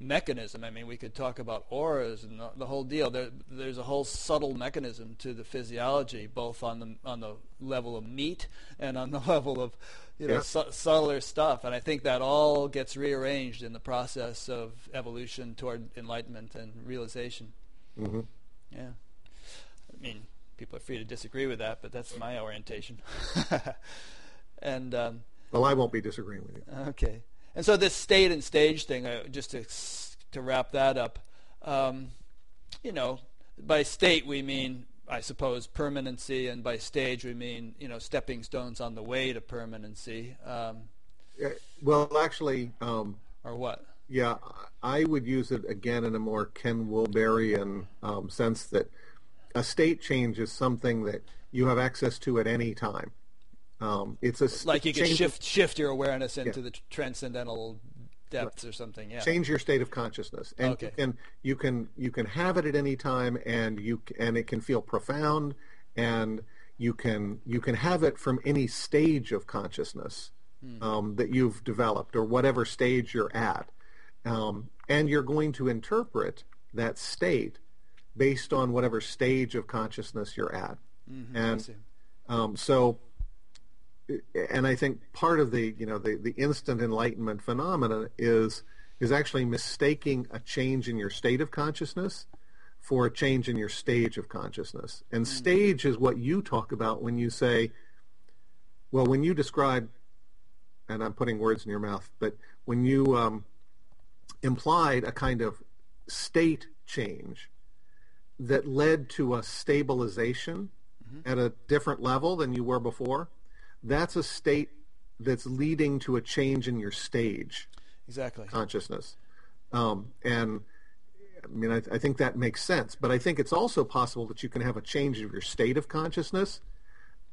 mechanism. I mean, we could talk about auras and the whole deal. There's a whole subtle mechanism to the physiology, both on the level of meat and on the level of subtler stuff. And I think that all gets rearranged in the process of evolution toward enlightenment and realization. Mm-hmm. Yeah, I mean, people are free to disagree with that, but that's my orientation. And well, I won't be disagreeing with you. Okay. And so this state and stage thing, just to wrap that up, by state we mean, I suppose, permanency, and by stage we mean, stepping stones on the way to permanency. Or what? Yeah, I would use it again in a more Ken Wilberian sense, that a state change is something that you have access to at any time. It's a like you can shift your awareness into the transcendental depths, right, or something. Yeah, change your state of consciousness, and you can have it at any time, and it can feel profound, and you can have it from any stage of consciousness that you've developed, or whatever stage you're at, and you're going to interpret that state based on whatever stage of consciousness you're at, And I think part of the instant enlightenment phenomena is actually mistaking a change in your state of consciousness for a change in your stage of consciousness. And stage is what you talk about when you say, well, when you describe, and I'm putting words in your mouth, but when you implied a kind of state change that led to a stabilization at a different level than you were before. That's a state that's leading to a change in your stage, exactly, consciousness. And I mean, I think that makes sense. But I think it's also possible that you can have a change of your state of consciousness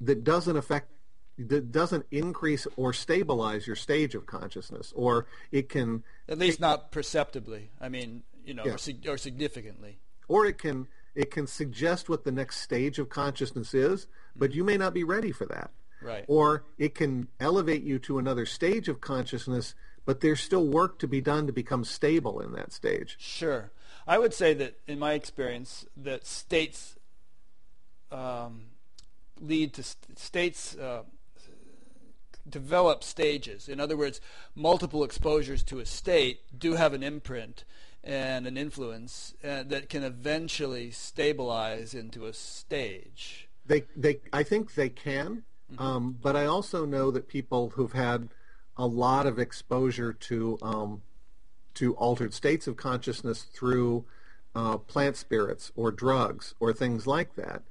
that doesn't increase or stabilize your stage of consciousness, or it can, at least not perceptibly. I mean, or significantly. Or it can suggest what the next stage of consciousness is, but you may not be ready for that. Right. Or it can elevate you to another stage of consciousness, but there's still work to be done to become stable in that stage. Sure. I would say that, in my experience, that states lead to states develop stages. In other words, multiple exposures to a state do have an imprint and an influence that can eventually stabilize into a stage. I think they can, but I also know that people who've had a lot of exposure to altered states of consciousness through plant spirits or drugs or things like that,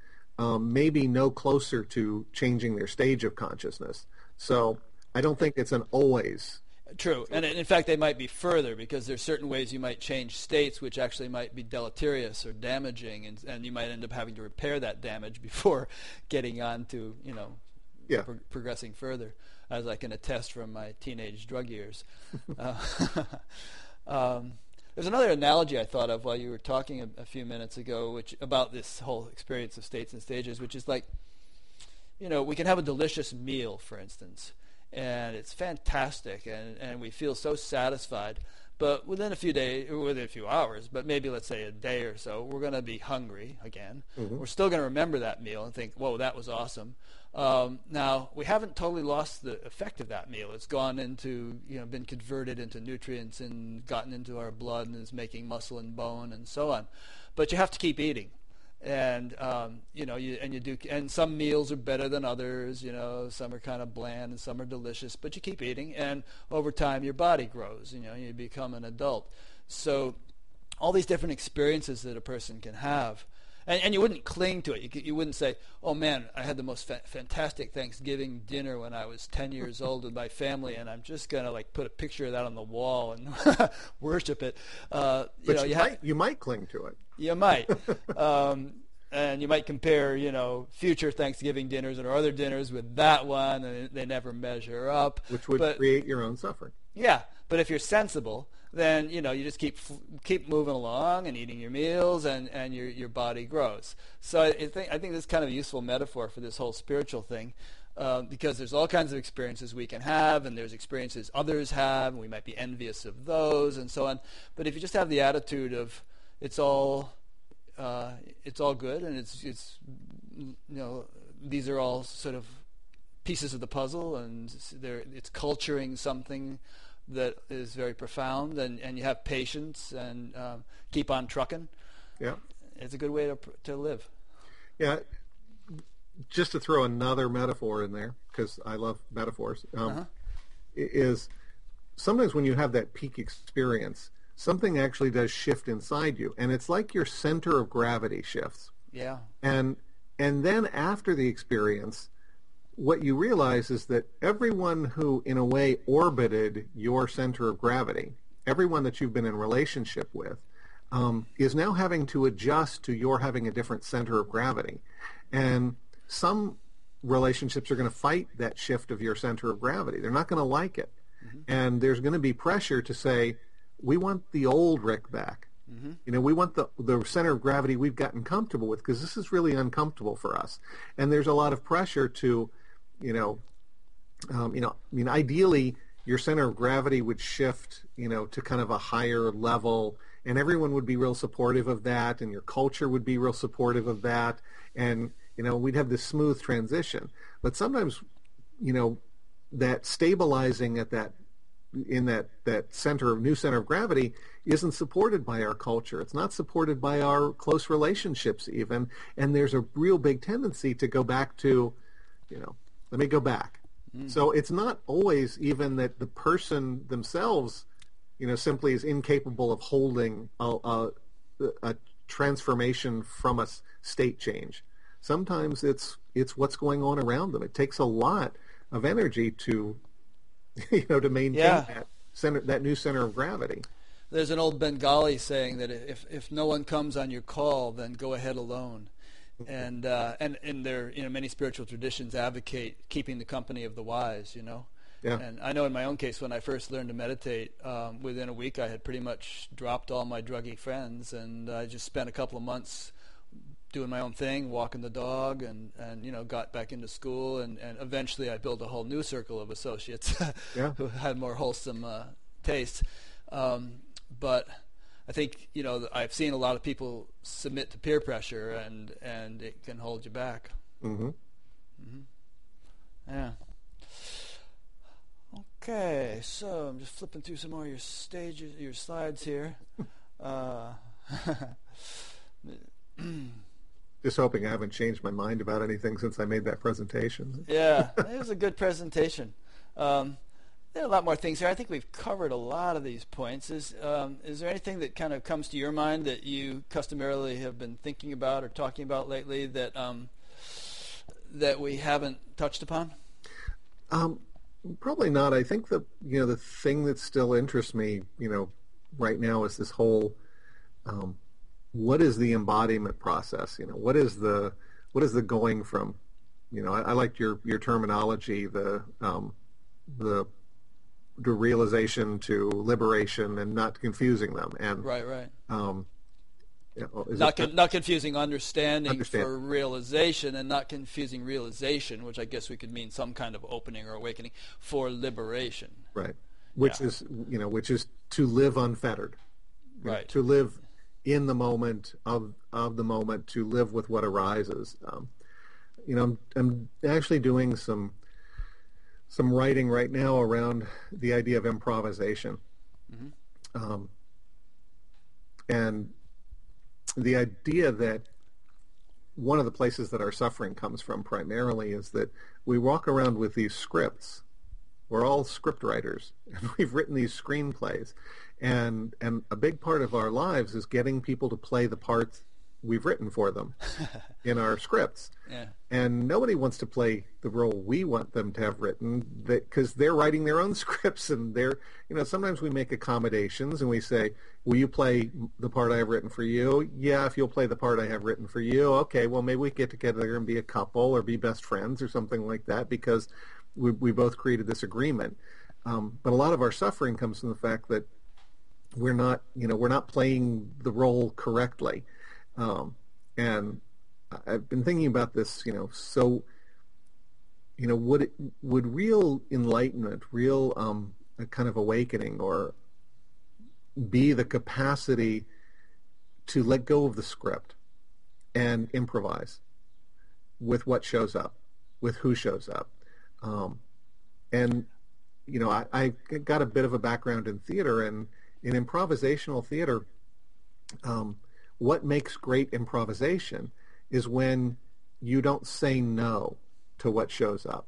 maybe no closer to changing their stage of consciousness. So I don't think it's an always. True. And in fact, they might be further, because there's certain ways you might change states which actually might be deleterious or damaging, and you might end up having to repair that damage before getting on to, you know, progressing further, as I can attest from my teenage drug years. There's another analogy I thought of while you were talking a few minutes ago, which about this whole experience of states and stages, which is like, you know, we can have a delicious meal, for instance, and it's fantastic, and we feel so satisfied. But within a few days, within a few hours, but maybe let's say a day or so, we're going to be hungry again. Mm-hmm. We're still going to remember that meal and think, whoa, that was awesome. Now, we haven't totally lost the effect of that meal. It's gone into, you know, been converted into nutrients and gotten into our blood and is making muscle and bone and so on. But you have to keep eating. And you know, you do, and some meals are better than others. You know, some are kind of bland and some are delicious. But you keep eating, and over time, your body grows. You know, you become an adult. So, all these different experiences that a person can have, and you wouldn't cling to it. You wouldn't say, "Oh man, I had the most fantastic Thanksgiving dinner when I was 10 years old with my family, and I'm just gonna like put a picture of that on the wall and worship it." You might cling to it. You might, and you might compare, you know, future Thanksgiving dinners or other dinners with that one, and they never measure up. Which would create your own suffering. Yeah, but if you're sensible, then you know you just keep moving along and eating your meals, and your body grows. So I think this is kind of a useful metaphor for this whole spiritual thing. Because there's all kinds of experiences we can have, and there's experiences others have, and we might be envious of those, and so on. But if you just have the attitude of it's all good, and it's you know, these are all sort of pieces of the puzzle, and it's culturing something that is very profound, and you have patience and keep on trucking. Yeah, it's a good way to live. Yeah, just to throw another metaphor in there, because I love metaphors, is sometimes when you have that peak experience, something actually does shift inside you, and it's like your center of gravity shifts. Yeah. And then after the experience, what you realize is that everyone who, in a way, orbited your center of gravity, everyone that you've been in relationship with, is now having to adjust to your having a different center of gravity. And some relationships are going to fight that shift of your center of gravity. They're not going to like it. Mm-hmm. And there's going to be pressure to say, we want the old Rick back. Mm-hmm. You know, we want the center of gravity we've gotten comfortable with, because this is really uncomfortable for us. And there's a lot of pressure to, ideally your center of gravity would shift, you know, to kind of a higher level, and everyone would be real supportive of that, and your culture would be real supportive of that, and, you know, we'd have this smooth transition. But sometimes, you know, that stabilizing at that, in that new center of gravity, isn't supported by our culture. It's not supported by our close relationships even, and there's a real big tendency to go back to, you know, let me go back. Mm. So it's not always even that the person themselves, you know, simply is incapable of holding a transformation from a state change. Sometimes it's what's going on around them. It takes a lot of energy to, you know, to maintain that new center of gravity. There's an old Bengali saying that if no one comes on your call, then go ahead alone. And there, you know, many spiritual traditions advocate keeping the company of the wise. You know, and I know in my own case, when I first learned to meditate, within a week I had pretty much dropped all my druggy friends, and I just spent a couple of months doing my own thing, walking the dog, and you know, got back into school, and eventually I built a whole new circle of associates who had more wholesome tastes. But I think, you know, I've seen a lot of people submit to peer pressure, and it can hold you back. Mm-hmm. Mm-hmm. Yeah. Okay, so I'm just flipping through some more of your stages, your slides here. Just hoping I haven't changed my mind about anything since I made that presentation. Yeah, it was a good presentation. There are a lot more things here. I think we've covered a lot of these points. Is there anything that kind of comes to your mind that you customarily have been thinking about or talking about lately that that we haven't touched upon? Probably not. I think the thing that still interests me, right now is this whole what is the embodiment process? What is the going from? I liked your terminology, the realization to liberation, and not confusing them. And right. Not confusing understanding for realization, and not confusing realization, which I guess we could mean some kind of opening or awakening, for liberation. Right. Which is to live unfettered. Right. To live in the moment of the moment, to live with what arises. I'm actually doing some writing right now around the idea of improvisation. Mm-hmm. And the idea that one of the places that our suffering comes from primarily is that we walk around with these scripts. We're all script writers, and we've written these screenplays. And a big part of our lives is getting people to play the parts we've written for them in our scripts. Yeah. And nobody wants to play the role we want them to have written, because they're writing their own scripts, and sometimes we make accommodations and we say, will you play the part I have written for you? Yeah, if you'll play the part I have written for you. Okay, well, maybe we get together and be a couple or be best friends or something like that, because we both created this agreement. But a lot of our suffering comes from the fact that we're not playing the role correctly. And I've been thinking about this, would real enlightenment, real a kind of awakening, or be the capacity to let go of the script and improvise with what shows up, with who shows up. I got a bit of a background in theater, and in improvisational theater, what makes great improvisation is when you don't say no to what shows up.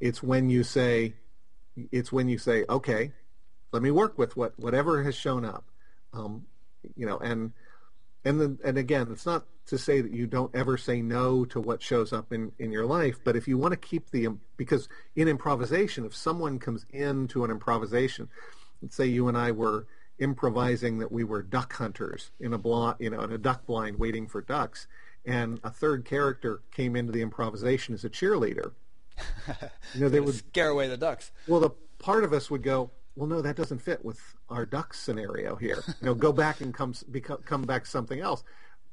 It's when you say, okay, let me work with whatever has shown up. And again, it's not to say that you don't ever say no to what shows up in your life, but if you want to keep because in improvisation, if someone comes into an improvisation, let's say you and I were improvising that we were duck hunters in a duck blind waiting for ducks, and a third character came into the improvisation as a cheerleader. They would scare away the ducks. Well, the part of us would go, well, no, that doesn't fit with our duck scenario here. Go back and come back something else.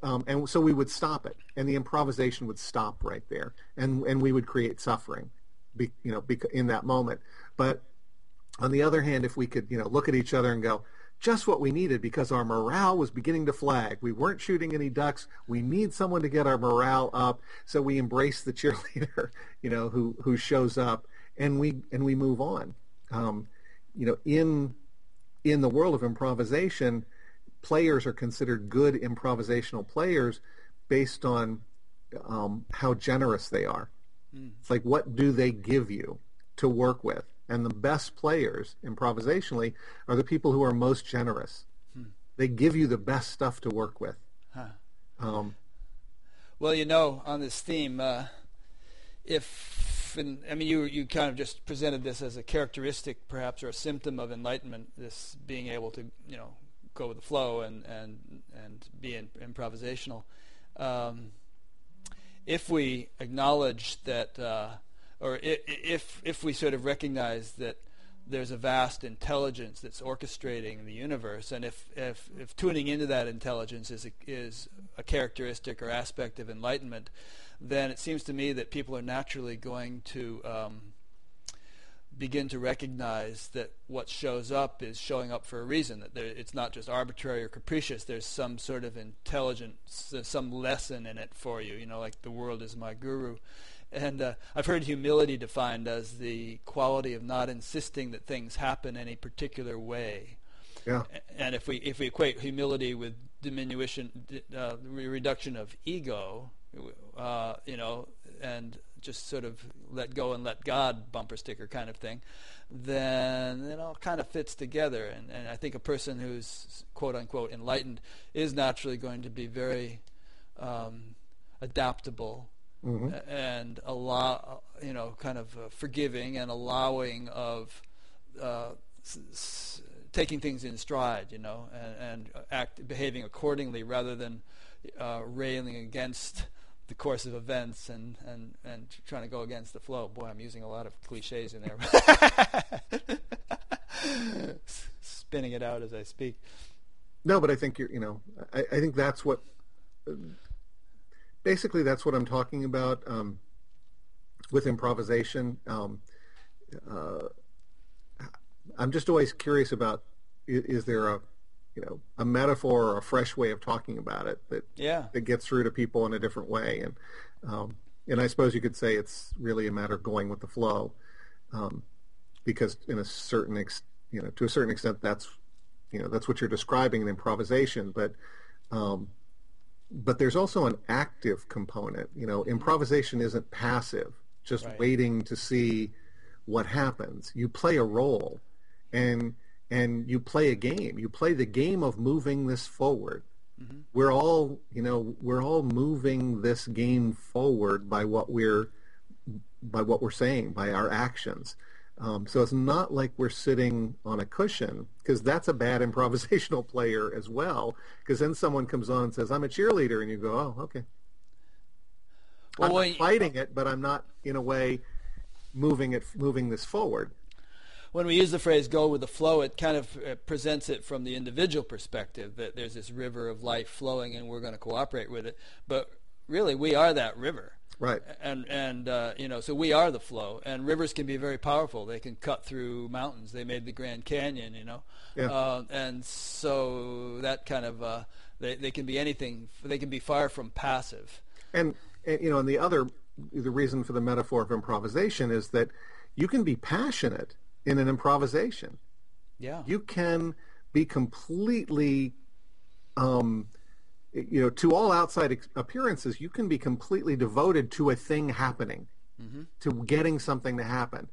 And so we would stop it, and the improvisation would stop right there, and we would create suffering, in that moment. But on the other hand, if we could, look at each other and go, just what we needed, because our morale was beginning to flag. We weren't shooting any ducks. We need someone to get our morale up, so we embrace the cheerleader, who shows up, and we move on. In the world of improvisation, players are considered good improvisational players based on how generous they are. Mm. It's like, what do they give you to work with? And the best players improvisationally are the people who are most generous. Hmm. They give you the best stuff to work with. Huh. On this theme, you kind of just presented this as a characteristic, perhaps, or a symptom of enlightenment, this being able to, go with the flow and be improvisational. If we acknowledge that... or if we sort of recognize that there's a vast intelligence that's orchestrating the universe, and if tuning into that intelligence is a characteristic or aspect of enlightenment, then it seems to me that people are naturally going to begin to recognize that what shows up is showing up for a reason, that it's not just arbitrary or capricious. There's some sort of intelligence, some lesson in it for you, like the world is my guru. And I've heard humility defined as the quality of not insisting that things happen in a particular way. Yeah. And if we equate humility with reduction of ego, and just sort of let go and let God bumper sticker kind of thing, then it all kind of fits together. And I think a person who's quote unquote enlightened is naturally going to be very adaptable. Mm-hmm. And forgiving and allowing of taking things in stride, behaving accordingly rather than railing against the course of events and trying to go against the flow. Boy, I'm using a lot of cliches in there, spinning it out as I speak. No, but I think I think that's what. Basically, that's what I'm talking about with improvisation. I'm just always curious about: is there a metaphor or a fresh way of talking about it that gets through to people in a different way? And I suppose you could say it's really a matter of going with the flow, because to a certain extent, that's what you're describing in improvisation, but. But there's also an active component. Improvisation isn't passive, just right. Waiting to see what happens. You play a role, and you play a game. You play the game of moving this forward. Mm-hmm. We're all moving this game forward by what we're saying, by our actions. So it's not like we're sitting on a cushion, because that's a bad improvisational player as well, because then someone comes on and says, I'm a cheerleader, and you go, oh, okay. Well, I'm not fighting it, but I'm not, in a way, moving this forward. When we use the phrase go with the flow, it kind of presents it from the individual perspective, that there's this river of life flowing and we're going to cooperate with it. But really, we are that river. Right, and so we are the flow, and rivers can be very powerful. They can cut through mountains. They made the Grand Canyon, Yeah. And so that kind of they can be anything. They can be far from passive. And the reason for the metaphor of improvisation is that you can be passionate in an improvisation. Yeah, you can be completely. To all outside appearances, you can be completely devoted to a thing happening, mm-hmm. to getting something to happen,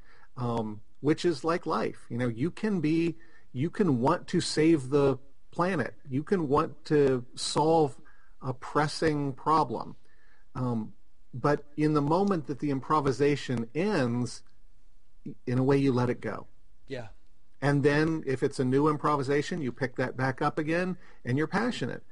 which is like life. You can want to save the planet. You can want to solve a pressing problem. But in the moment that the improvisation ends, in a way you let it go. Yeah. And then if it's a new improvisation, you pick that back up again and you're passionate.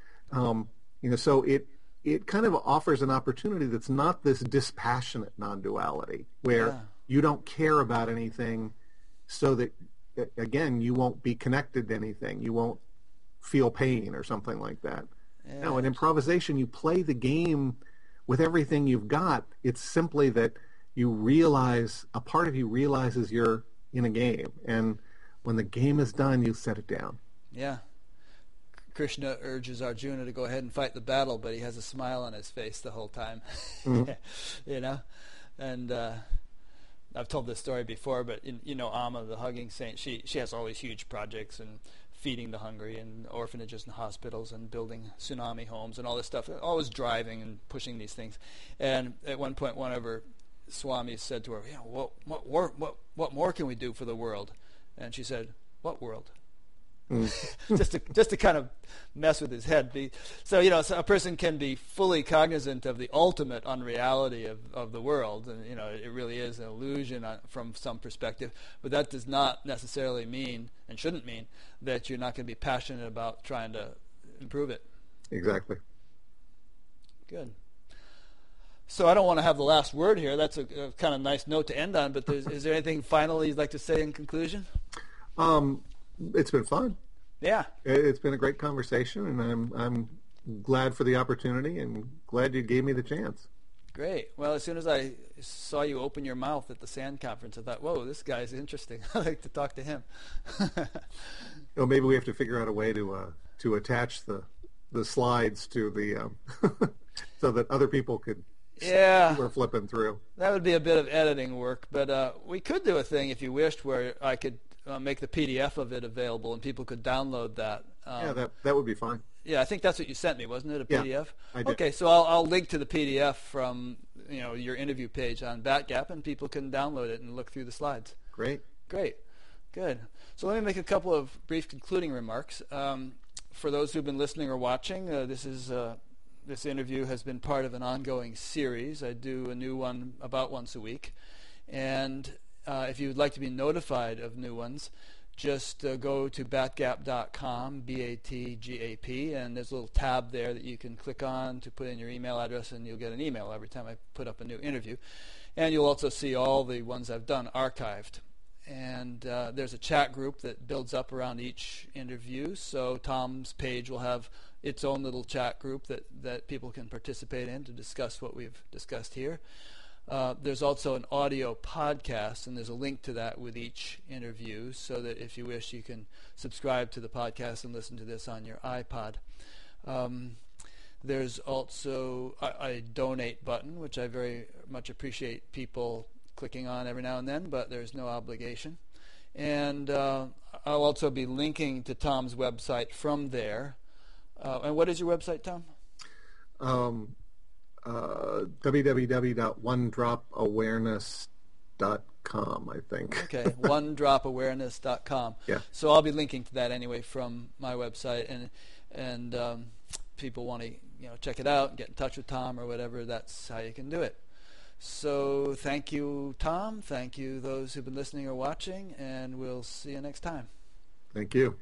So it kind of offers an opportunity that's not this dispassionate non-duality where you don't care about anything, so that, again, you won't be connected to anything. You won't feel pain or something like that. Yeah, no, in improvisation, you play the game with everything you've got. It's simply that you realize, a part of you realizes you're in a game. And when the game is done, you set it down. Yeah. Krishna urges Arjuna to go ahead and fight the battle, but he has a smile on his face the whole time. Mm-hmm. And I've told this story before, but Amma, the hugging saint, she has all these huge projects and feeding the hungry and orphanages and hospitals and building tsunami homes and all this stuff, always driving and pushing these things. And at one point, one of her swamis said to her, what more can we do for the world? And she said, what world? just to kind of mess with his head. So a person can be fully cognizant of the ultimate unreality of the world, and it really is an illusion from some perspective. But that does not necessarily mean, and shouldn't mean, that you're not going to be passionate about trying to improve it. Exactly. Good. So I don't want to have the last word here. That's a kind of nice note to end on. But is there anything finally you'd like to say in conclusion? It's been fun. Yeah. It's been a great conversation, and I'm glad for the opportunity and glad you gave me the chance. Great. Well, as soon as I saw you open your mouth at the SAND conference, I thought, whoa, this guy's interesting. I'd like to talk to him. Well, maybe we have to figure out a way to attach the slides to the so that other people could Yeah, we're flipping through. That would be a bit of editing work, but we could do a thing if you wished where I could make the PDF of it available and people could download that. Yeah, that would be fine. Yeah, I think that's what you sent me, wasn't it? A PDF. Yeah, I did. Okay, so I'll link to the PDF from your interview page on BatGap, and people can download it and look through the slides. Great, good. So let me make a couple of brief concluding remarks. For those who've been listening or watching, this interview has been part of an ongoing series. I do a new one about once a week. And if you would like to be notified of new ones, just go to batgap.com, B-A-T-G-A-P, and there's a little tab there that you can click on to put in your email address, and you'll get an email every time I put up a new interview. And you'll also see all the ones I've done archived. And there's a chat group that builds up around each interview, so Tom's page will have its own little chat group that people can participate in to discuss what we've discussed here. There's also an audio podcast, and there's a link to that with each interview, so that if you wish, you can subscribe to the podcast and listen to this on your iPod. There's also a donate button, which I very much appreciate people clicking on every now and then, but there's no obligation. And I'll also be linking to Tom's website from there. And what is your website, Tom? www.onedropawareness.com, I think. Okay, onedropawareness.com. Yeah. So I'll be linking to that anyway from my website, and people want to check it out and get in touch with Tom or whatever, that's how you can do it. So thank you, Tom. Thank you, those who've been listening or watching, and we'll see you next time. Thank you.